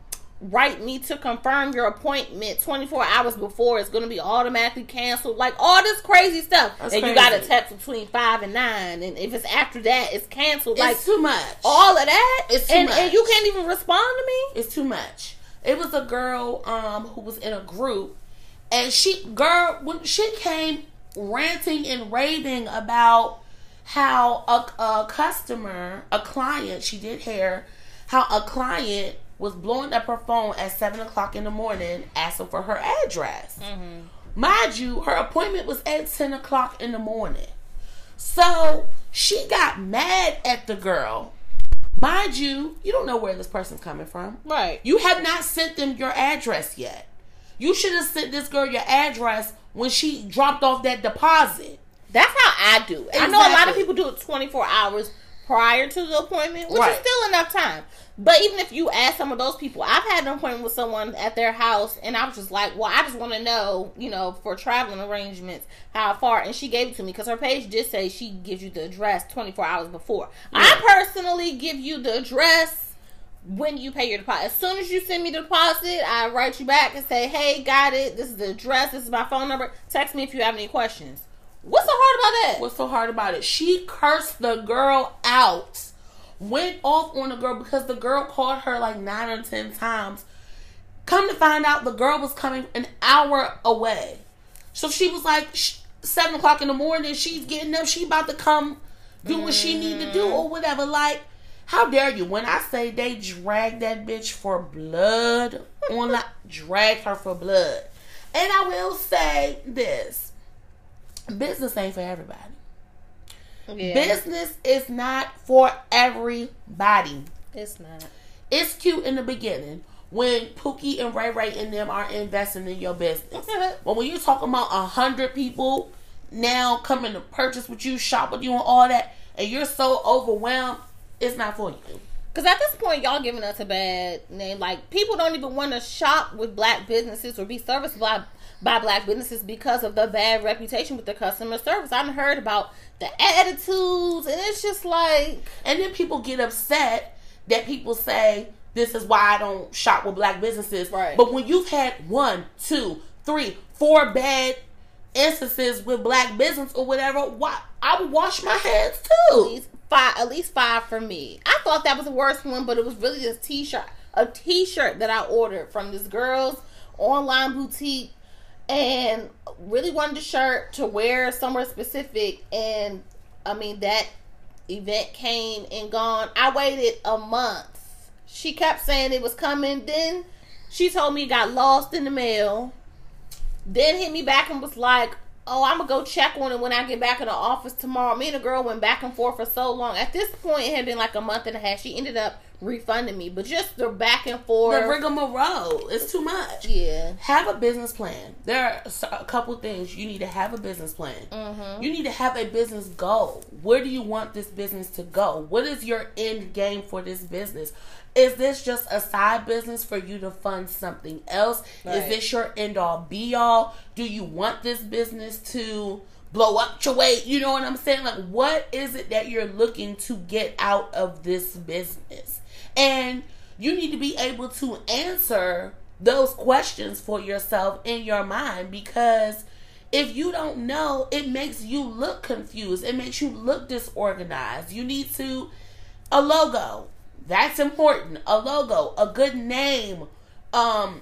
write me to confirm your appointment twenty-four hours before, it's going to be automatically canceled. Like, all this crazy stuff. That's and crazy. You got to text between five and nine, and if it's after that, it's canceled. It's like, too much. All of that. It's too and, much. And you can't even respond to me. It's too much. It was a girl um who was in a group, and she, girl, when she came ranting and raving about how a, a customer, a client, she did hair, how a client was blowing up her phone at seven o'clock in the morning asking for her address. Mm-hmm. Mind you, her appointment was at ten o'clock in the morning. So she got mad at the girl. Mind you, you don't know where this person's coming from. Right. You have not sent them your address yet. You should have sent this girl your address when she dropped off that deposit. That's how I do it. Exactly. I know a lot of people do it twenty-four hours prior to the appointment, which right. is still enough time. But even if you ask some of those people, I've had an appointment with someone at their house, and I was just like, well, I just want to know, you know, for traveling arrangements, how far, and she gave it to me, because her page did say she gives you the address twenty-four hours before. Yeah. I personally give you the address when you pay your deposit. As soon as you send me the deposit, I write you back and say, hey, got it, this is the address, this is my phone number, text me if you have any questions. What's so hard about that? What's so hard about it? She cursed the girl out. Went off on the girl because the girl called her like nine or ten times. Come to find out, the girl was coming an hour away. So she was like seven o'clock in the morning. She's getting up. She about to come do what she need to do or whatever. Like, how dare you? When I say they dragged that bitch for blood, on the, dragged her for blood. And I will say this. Business ain't for everybody. Yeah. Business is not for everybody. It's not. It's cute in the beginning when Pookie and Ray Ray and them are investing in your business. But when you're talking about a hundred people now coming to purchase with you, shop with you, and all that, and you're so overwhelmed, it's not for you. Because at this point, y'all giving us a bad name. Like, people don't even want to shop with black businesses or be serviced by, by black businesses because of the bad reputation with their customer service. I've heard about the attitudes, and it's just like... And then people get upset that people say, this is why I don't shop with black businesses. Right. But when you've had one, two, three, four bad instances with black business or whatever, why I would wash my hands too. Please. Five, at least five for me. I thought that was the worst one, but it was really this t-shirt, a t-shirt that I ordered from this girl's online boutique, and really wanted the shirt to wear somewhere specific. And I mean, that event came and gone. I waited a month. She kept saying it was coming. Then she told me it got lost in the mail. Then hit me back and was like, oh, I'm going to go check on it when I get back in the office tomorrow. Me and the girl went back and forth for so long. At this point, it had been like a month and a half. She ended up refunding me. But just the back and forth. The rigmarole. It's too much. Yeah. Have a business plan. There are a couple things. You need to have a business plan. Mm-hmm. You need to have a business goal. Where do you want this business to go? What is your end game for this business? Is this just a side business for you to fund something else? Right. Is this your end-all, be-all? Do you want this business to blow up your weight? You know what I'm saying? Like, what is it that you're looking to get out of this business? And you need to be able to answer those questions for yourself in your mind, because if you don't know, it makes you look confused. It makes you look disorganized. You need to... A logo. That's important. A logo, a good name, um,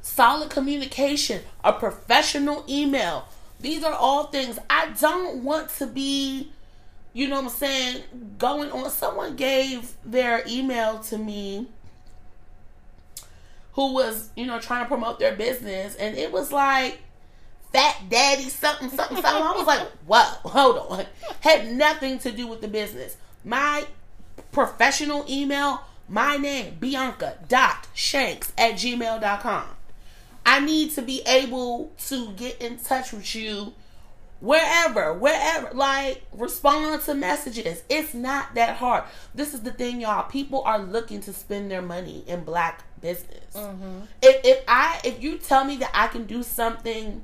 solid communication, a professional email. These are all things. I don't want to be, you know what I'm saying, going on. Someone gave their email to me who was, you know, trying to promote their business. And it was like, Fat Daddy something, something, something. I was like, whoa, hold on. Had nothing to do with the business. My professional email, my name, bianca dot shanks at gmail dot com. I need to be able to get in touch with you wherever, wherever. Like, respond to messages. It's not that hard. This is the thing, y'all. People are looking to spend their money in black business. Mm-hmm. If, if I, if you tell me that I can do something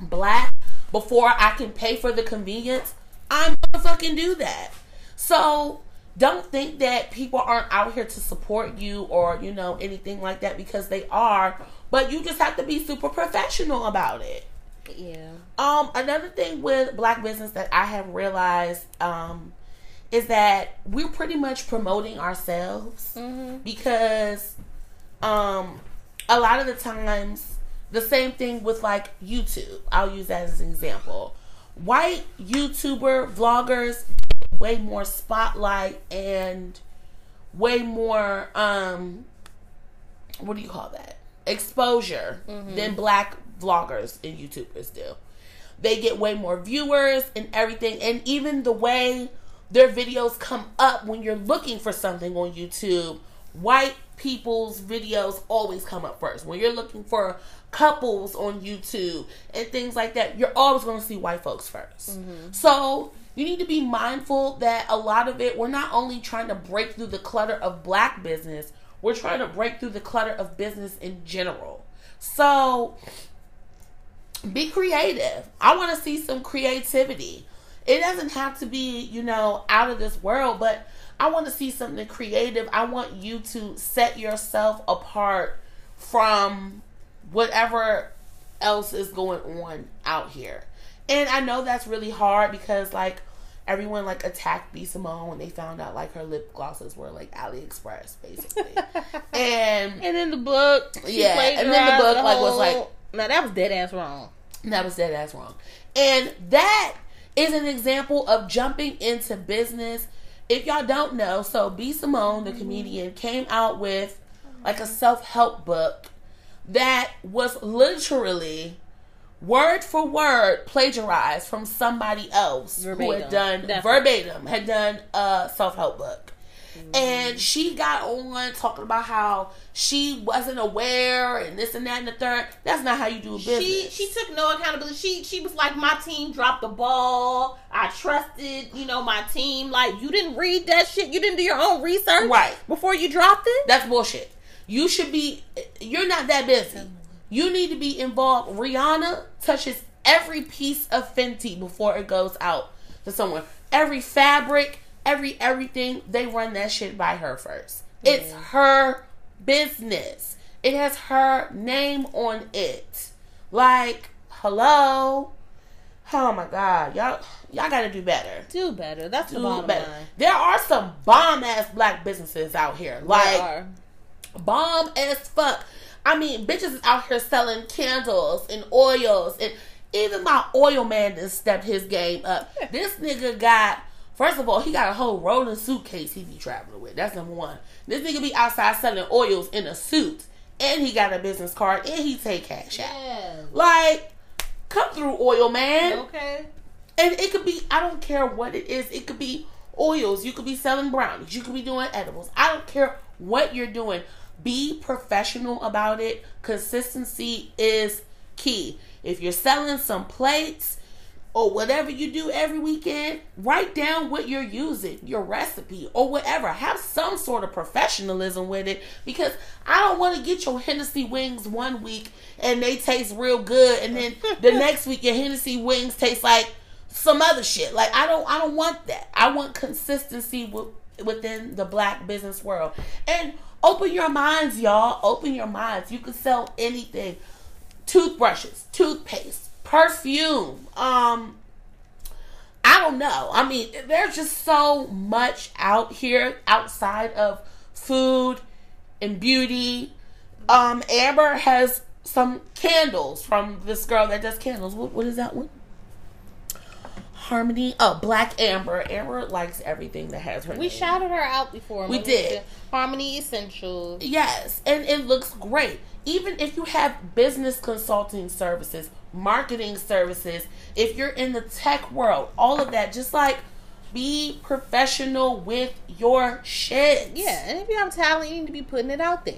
black before I can pay for the convenience, I'm gonna fucking do that. So... don't think that people aren't out here to support you or, you know, anything like that, because they are. But you just have to be super professional about it. Yeah. Um, another thing with black business that I have realized um, is that we're pretty much promoting ourselves. Mm-hmm. Because um, a lot of the times, the same thing with, like, YouTube. I'll use that as an example. White YouTuber vloggers... way more spotlight and way more, um, what do you call that? Exposure. Mm-hmm. Than black vloggers and YouTubers do. They get way more viewers and everything. And even the way their videos come up when you're looking for something on YouTube, white people's videos always come up first. When you're looking for couples on YouTube and things like that, you're always going to see white folks first. Mm-hmm. So you need to be mindful that a lot of it, we're not only trying to break through the clutter of black business, we're trying to break through the clutter of business in general. So be creative. I want to see some creativity. It doesn't have to be, you know, out of this world, but I want to see something creative. I want you to set yourself apart from whatever else is going on out here. And I know that's really hard because, like, everyone, like, attacked B Simone when they found out, like, her lip glosses were, like, AliExpress, basically. and and in the book, yeah, and then the book, the like, whole, was like, no, that was dead ass wrong. That was dead ass wrong. And that is an example of jumping into business. If y'all don't know, so B Simone, the comedian, came out with, like, a self-help book that was literally word for word plagiarized from somebody else verbatim. who had done Definitely. verbatim had done a self-help book. Mm. And she got on talking about how she wasn't aware and this and that and the third. That's not how you do business. She she took no accountability. She she was like, my team dropped the ball. I trusted, you know, my team. Like, you didn't read that shit. You didn't do your own research right before you dropped it. That's bullshit. You should be. You're not that busy. You need to be involved. Rihanna touches every piece of Fenty before it goes out to someone. Every fabric, every everything, they run that shit by her first. Yeah. It's her business. It has her name on it. Like, hello. Oh my God, y'all y'all gotta do better. Do better. That's do the bottom better. line. There are some bomb ass black businesses out here. Like, there are. bomb as fuck. I mean, bitches is out here selling candles and oils. And even my oil man done stepped his game up. This nigga got, first of all, he got a whole rolling suitcase he be traveling with. That's number one. This nigga be outside selling oils in a suit. And he got a business card. And he take cash out. Yeah. Like, come through, oil man. Okay. And it could be, I don't care what it is. It could be oils. You could be selling brownies. You could be doing edibles. I don't care what you're doing. Be professional about it. Consistency is key. If you're selling some plates or whatever you do every weekend, write down what you're using, your recipe or whatever. Have some sort of professionalism with it, because I don't want to get your Hennessy wings one week and they taste real good, and then the next week your Hennessy wings taste like some other shit. Like, I don't, I don't want that. I want consistency with, within the black business world. And open your minds, y'all. Open your minds. You can sell anything. Toothbrushes, toothpaste, perfume. Um, I don't know. I mean, there's just so much out here outside of food and beauty. Um, Amber has some candles from this girl that does candles. What, what is that one? Harmony, oh, Black Amber. Amber likes everything that has her we name. We shouted her out before. We did. Harmony Essentials. Yes, and it looks great. Even if you have business consulting services, marketing services, if you're in the tech world, all of that, just like, be professional with your shit. Yeah, and if you have talent, you need to be putting it out there.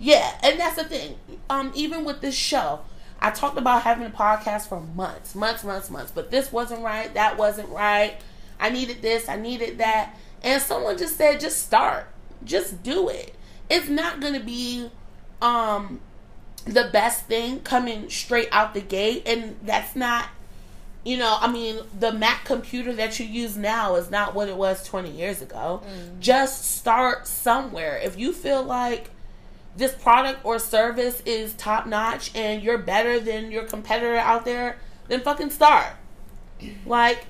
Yeah, and that's the thing. Um, even with this show, I talked about having a podcast for months, months, months, months. But this wasn't right. That wasn't right. I needed this. I needed that. And someone just said, just start. Just do it. It's not going to be um, the best thing coming straight out the gate. And that's not, you know, I mean, the Mac computer that you use now is not what it was twenty years ago. Mm. Just start somewhere. If you feel like this product or service is top notch and you're better than your competitor out there, then fucking start. Like,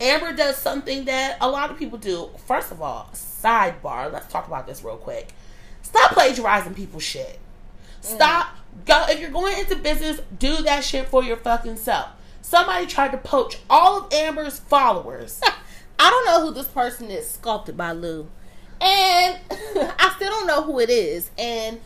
Amber does something that a lot of people do. First of all, sidebar, let's talk about this real quick. Stop plagiarizing people's shit. Stop. Mm. Go, if you're going into business, do that shit for your fucking self. Somebody tried to poach all of Amber's followers. I don't know who this person is, Sculpted by Lou. And I still don't know who it is. And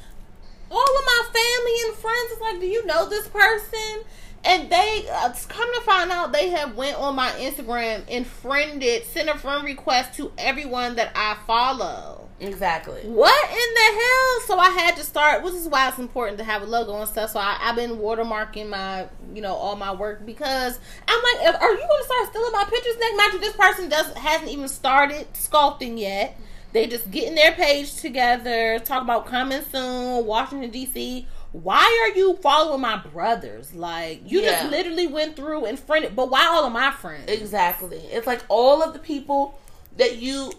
all of my family and friends is like, do you know this person? And they, uh, come to find out, they have went on my Instagram and friended, sent a friend request to everyone that I follow. Exactly. What in the hell? So I had to start, which is why it's important to have a logo and stuff. So I, I've been watermarking my, you know, all my work, because I'm like, if, are you going to start stealing my pictures next? Mind you, this person doesn't hasn't even started sculpting yet. They just getting their page together, talk about coming soon, Washington, D C. Why are you following my brothers? Like, you yeah. just literally went through and friended, but why all of my friends? Exactly. It's like all of the people that you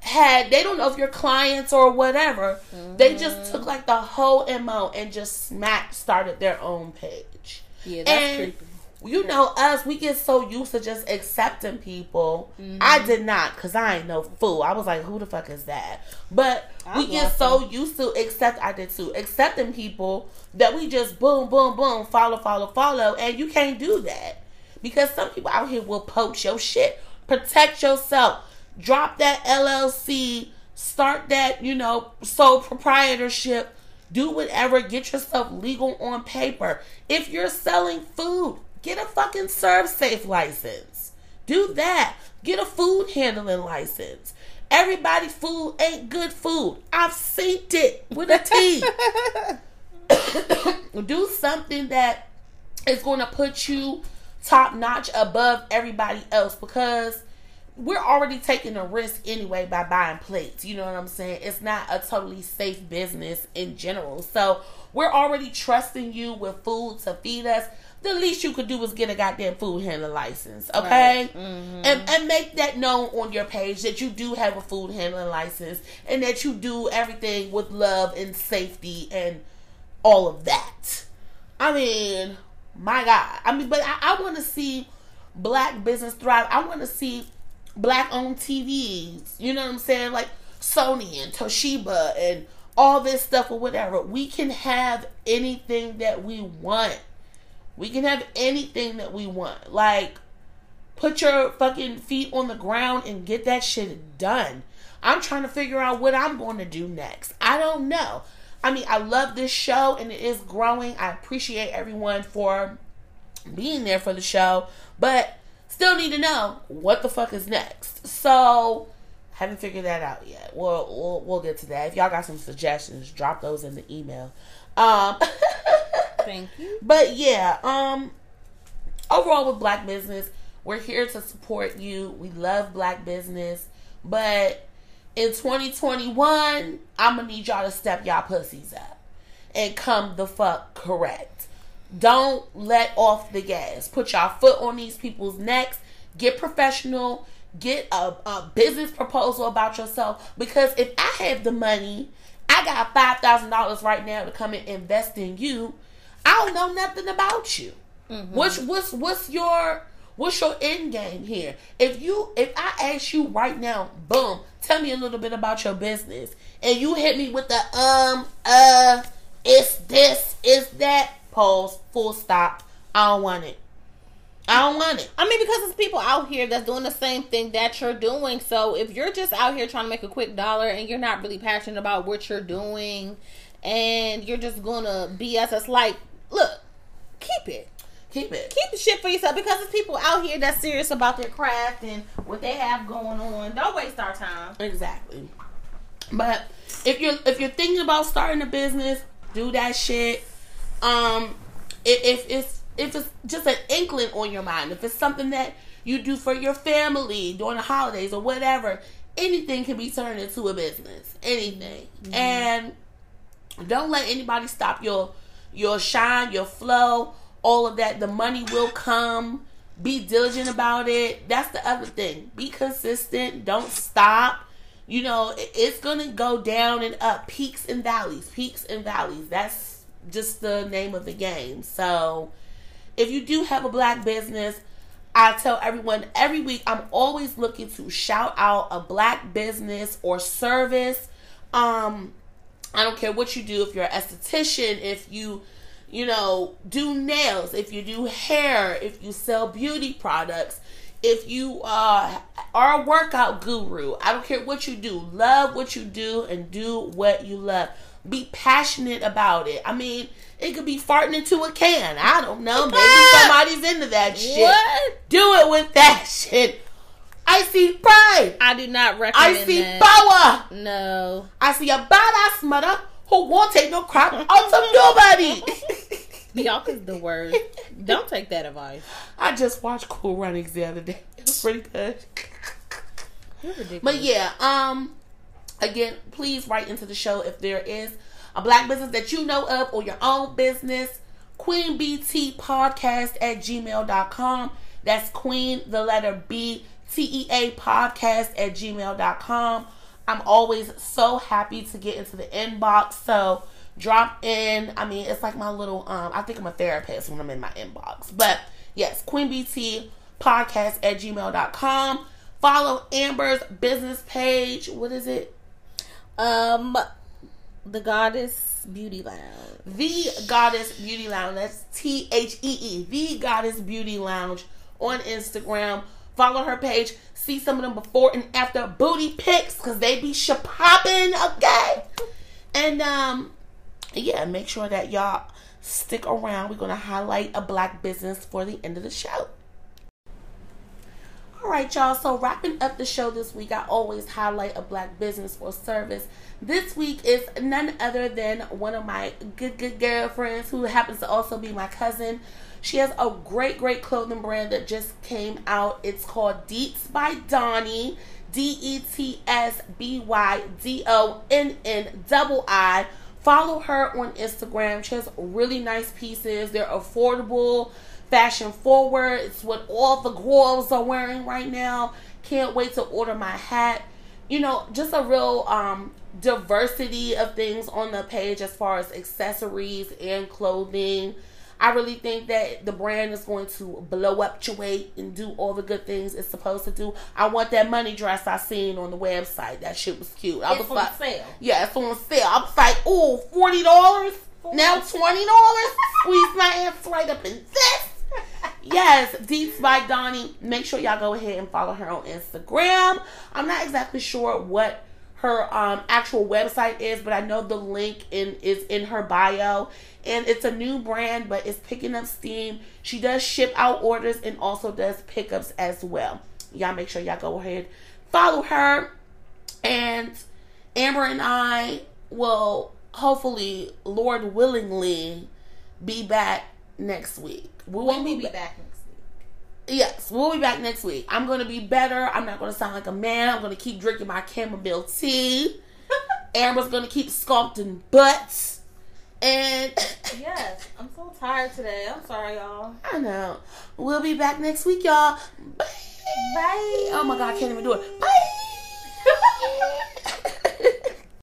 had, they don't know if you're clients or whatever. Mm-hmm. They just took like the whole M O and just smack started their own page. Yeah, that's and creepy. You know us, we get so used to just accepting people. Mm-hmm. I did not, because I ain't no fool. I was like, who the fuck is that? But I we get so them. used to accept, I did too, accepting people that we just boom, boom, boom, follow, follow, follow. And you can't do that. Because some people out here will poach your shit. Protect yourself. Drop that L L C. Start that, you know, sole proprietorship. Do whatever. Get yourself legal on paper. If you're selling food, get a fucking serve safe license. Do that. Get a food handling license. Everybody food ain't good food. I've seen it with a T. Do something that is going to put you top notch above everybody else, because we're already taking a risk anyway by buying plates. You know what I'm saying? It's not a totally safe business in general. So we're already trusting you with food to feed us. The least you could do is get a goddamn food handling license, okay? Right. Mm-hmm. And and make that known on your page that you do have a food handling license and that you do everything with love and safety and all of that. I mean, my God. I mean, but I, I want to see black business thrive. I want to see black-owned T Vs, you know what I'm saying? Like Sony and Toshiba and all this stuff or whatever. We can have anything that we want. We can have anything that we want. Like, put your fucking feet on the ground and get that shit done. I'm trying to figure out what I'm going to do next. I don't know. I mean, I love this show and it is growing. I appreciate everyone for being there for the show. But still need to know what the fuck is next. So, haven't figured that out yet. We'll, we'll, we'll get to that. If y'all got some suggestions, drop those in the email. Um... Thank you. But yeah, um, overall with black business, we're here to support you. We love black business. But in twenty twenty-one, I'm going to need y'all to step y'all pussies up and come the fuck correct. Don't let off the gas. Put y'all foot on these people's necks. Get professional. Get a, a business proposal about yourself. Because if I have the money, I got five thousand dollars right now to come and invest in you. I don't know nothing about you. Mm-hmm. What's what's what's your what's your end game here? If you if I ask you right now, boom, tell me a little bit about your business, and you hit me with the um uh, it's this, it's that. Pause. Full stop. I don't want it. I don't want it. I mean, because there's people out here that's doing the same thing that you're doing. So if you're just out here trying to make a quick dollar and you're not really passionate about what you're doing, and you're just gonna B S us, like, look, keep it. Keep it. Keep the shit for yourself, because there's people out here that's serious about their craft and what they have going on. Don't waste our time. Exactly. But if you're if you're thinking about starting a business, do that shit. Um, if, if it's if it's just an inkling on your mind, if it's something that you do for your family during the holidays or whatever, anything can be turned into a business. Anything. Mm-hmm. And don't let anybody stop your your shine, your flow, all of that. The money will come. Be diligent about it. That's the other thing. Be consistent. Don't stop. You know, it's going to go down and up. Peaks and valleys. Peaks and valleys. That's just the name of the game. So, if you do have a black business, I tell everyone every week, I'm always looking to shout out a black business or service. Um... I don't care what you do, if you're an esthetician, if you, you know, do nails, if you do hair, if you sell beauty products, if you uh, are a workout guru. I don't care what you do. Love what you do and do what you love. Be passionate about it. I mean, it could be farting into a can. I don't know. Maybe somebody's into that shit. What? Do it with that shit. I see pride. I do not recommend I see that. Power. No. I see a badass mother who won't take no crap out of nobody. Bianca's is the word. Don't take that advice. I just watched Cool Runnings the other day. It was pretty good. You're ridiculous. But yeah, um, again, please write into the show if there is a black business that you know of or your own business. queen b t podcast at gmail dot com. That's Queen, the letter B, T E A podcast at gmail dot com. I'm always so happy to get into the inbox. So drop in. I mean, it's like my little, um, I think I'm a therapist when I'm in my inbox. But yes, queenbtpodcast at gmail dot com. Follow Amber's business page. What is it? Um, The Goddess Beauty Lounge. The Goddess Beauty Lounge. That's T H E E. The Goddess Beauty Lounge on Instagram. Follow her page. See some of them before and after booty pics because they be sh-popping, okay? And, um, yeah, make sure that y'all stick around. We're going to highlight a black business for the end of the show. All right, y'all. So wrapping up the show this week, I always highlight a black business or service. This week is none other than one of my good, good girlfriends who happens to also be my cousin. She has a great, great clothing brand that just came out. It's called Deets by Donnie, D E T S B Y D O N N I I. Follow her on Instagram. She has really nice pieces. They're affordable, fashion forward. It's what all the girls are wearing right now. Can't wait to order my hat. You know, just a real um, diversity of things on the page as far as accessories and clothing. I really think that the brand is going to blow up your weight and do all the good things it's supposed to do. I want that money dress I seen on the website. That shit was cute. I it's was like, sale. Yeah, it's on sale. I was like, ooh, forty dollars? Now twenty dollars? Squeeze my ass right up in this. Yes, Deets by Donnie. Make sure y'all go ahead and follow her on Instagram. I'm not exactly sure what her um, actual website is, but I know the link in is in her bio. And it's a new brand, but it's picking up steam. She does ship out orders and also does pickups as well. Y'all make sure y'all go ahead, follow her. And Amber and I will hopefully, Lord willingly, be back next week. We will be, be back. back next week. Yes, we'll be back next week. I'm going to be better. I'm not going to sound like a man. I'm going to keep drinking my chamomile tea. Amber's going to keep sculpting butts. And yes, I'm so tired today. I'm sorry, y'all. I know. We'll be back next week, y'all. Bye. Bye. Oh my God, I can't even do it. Bye.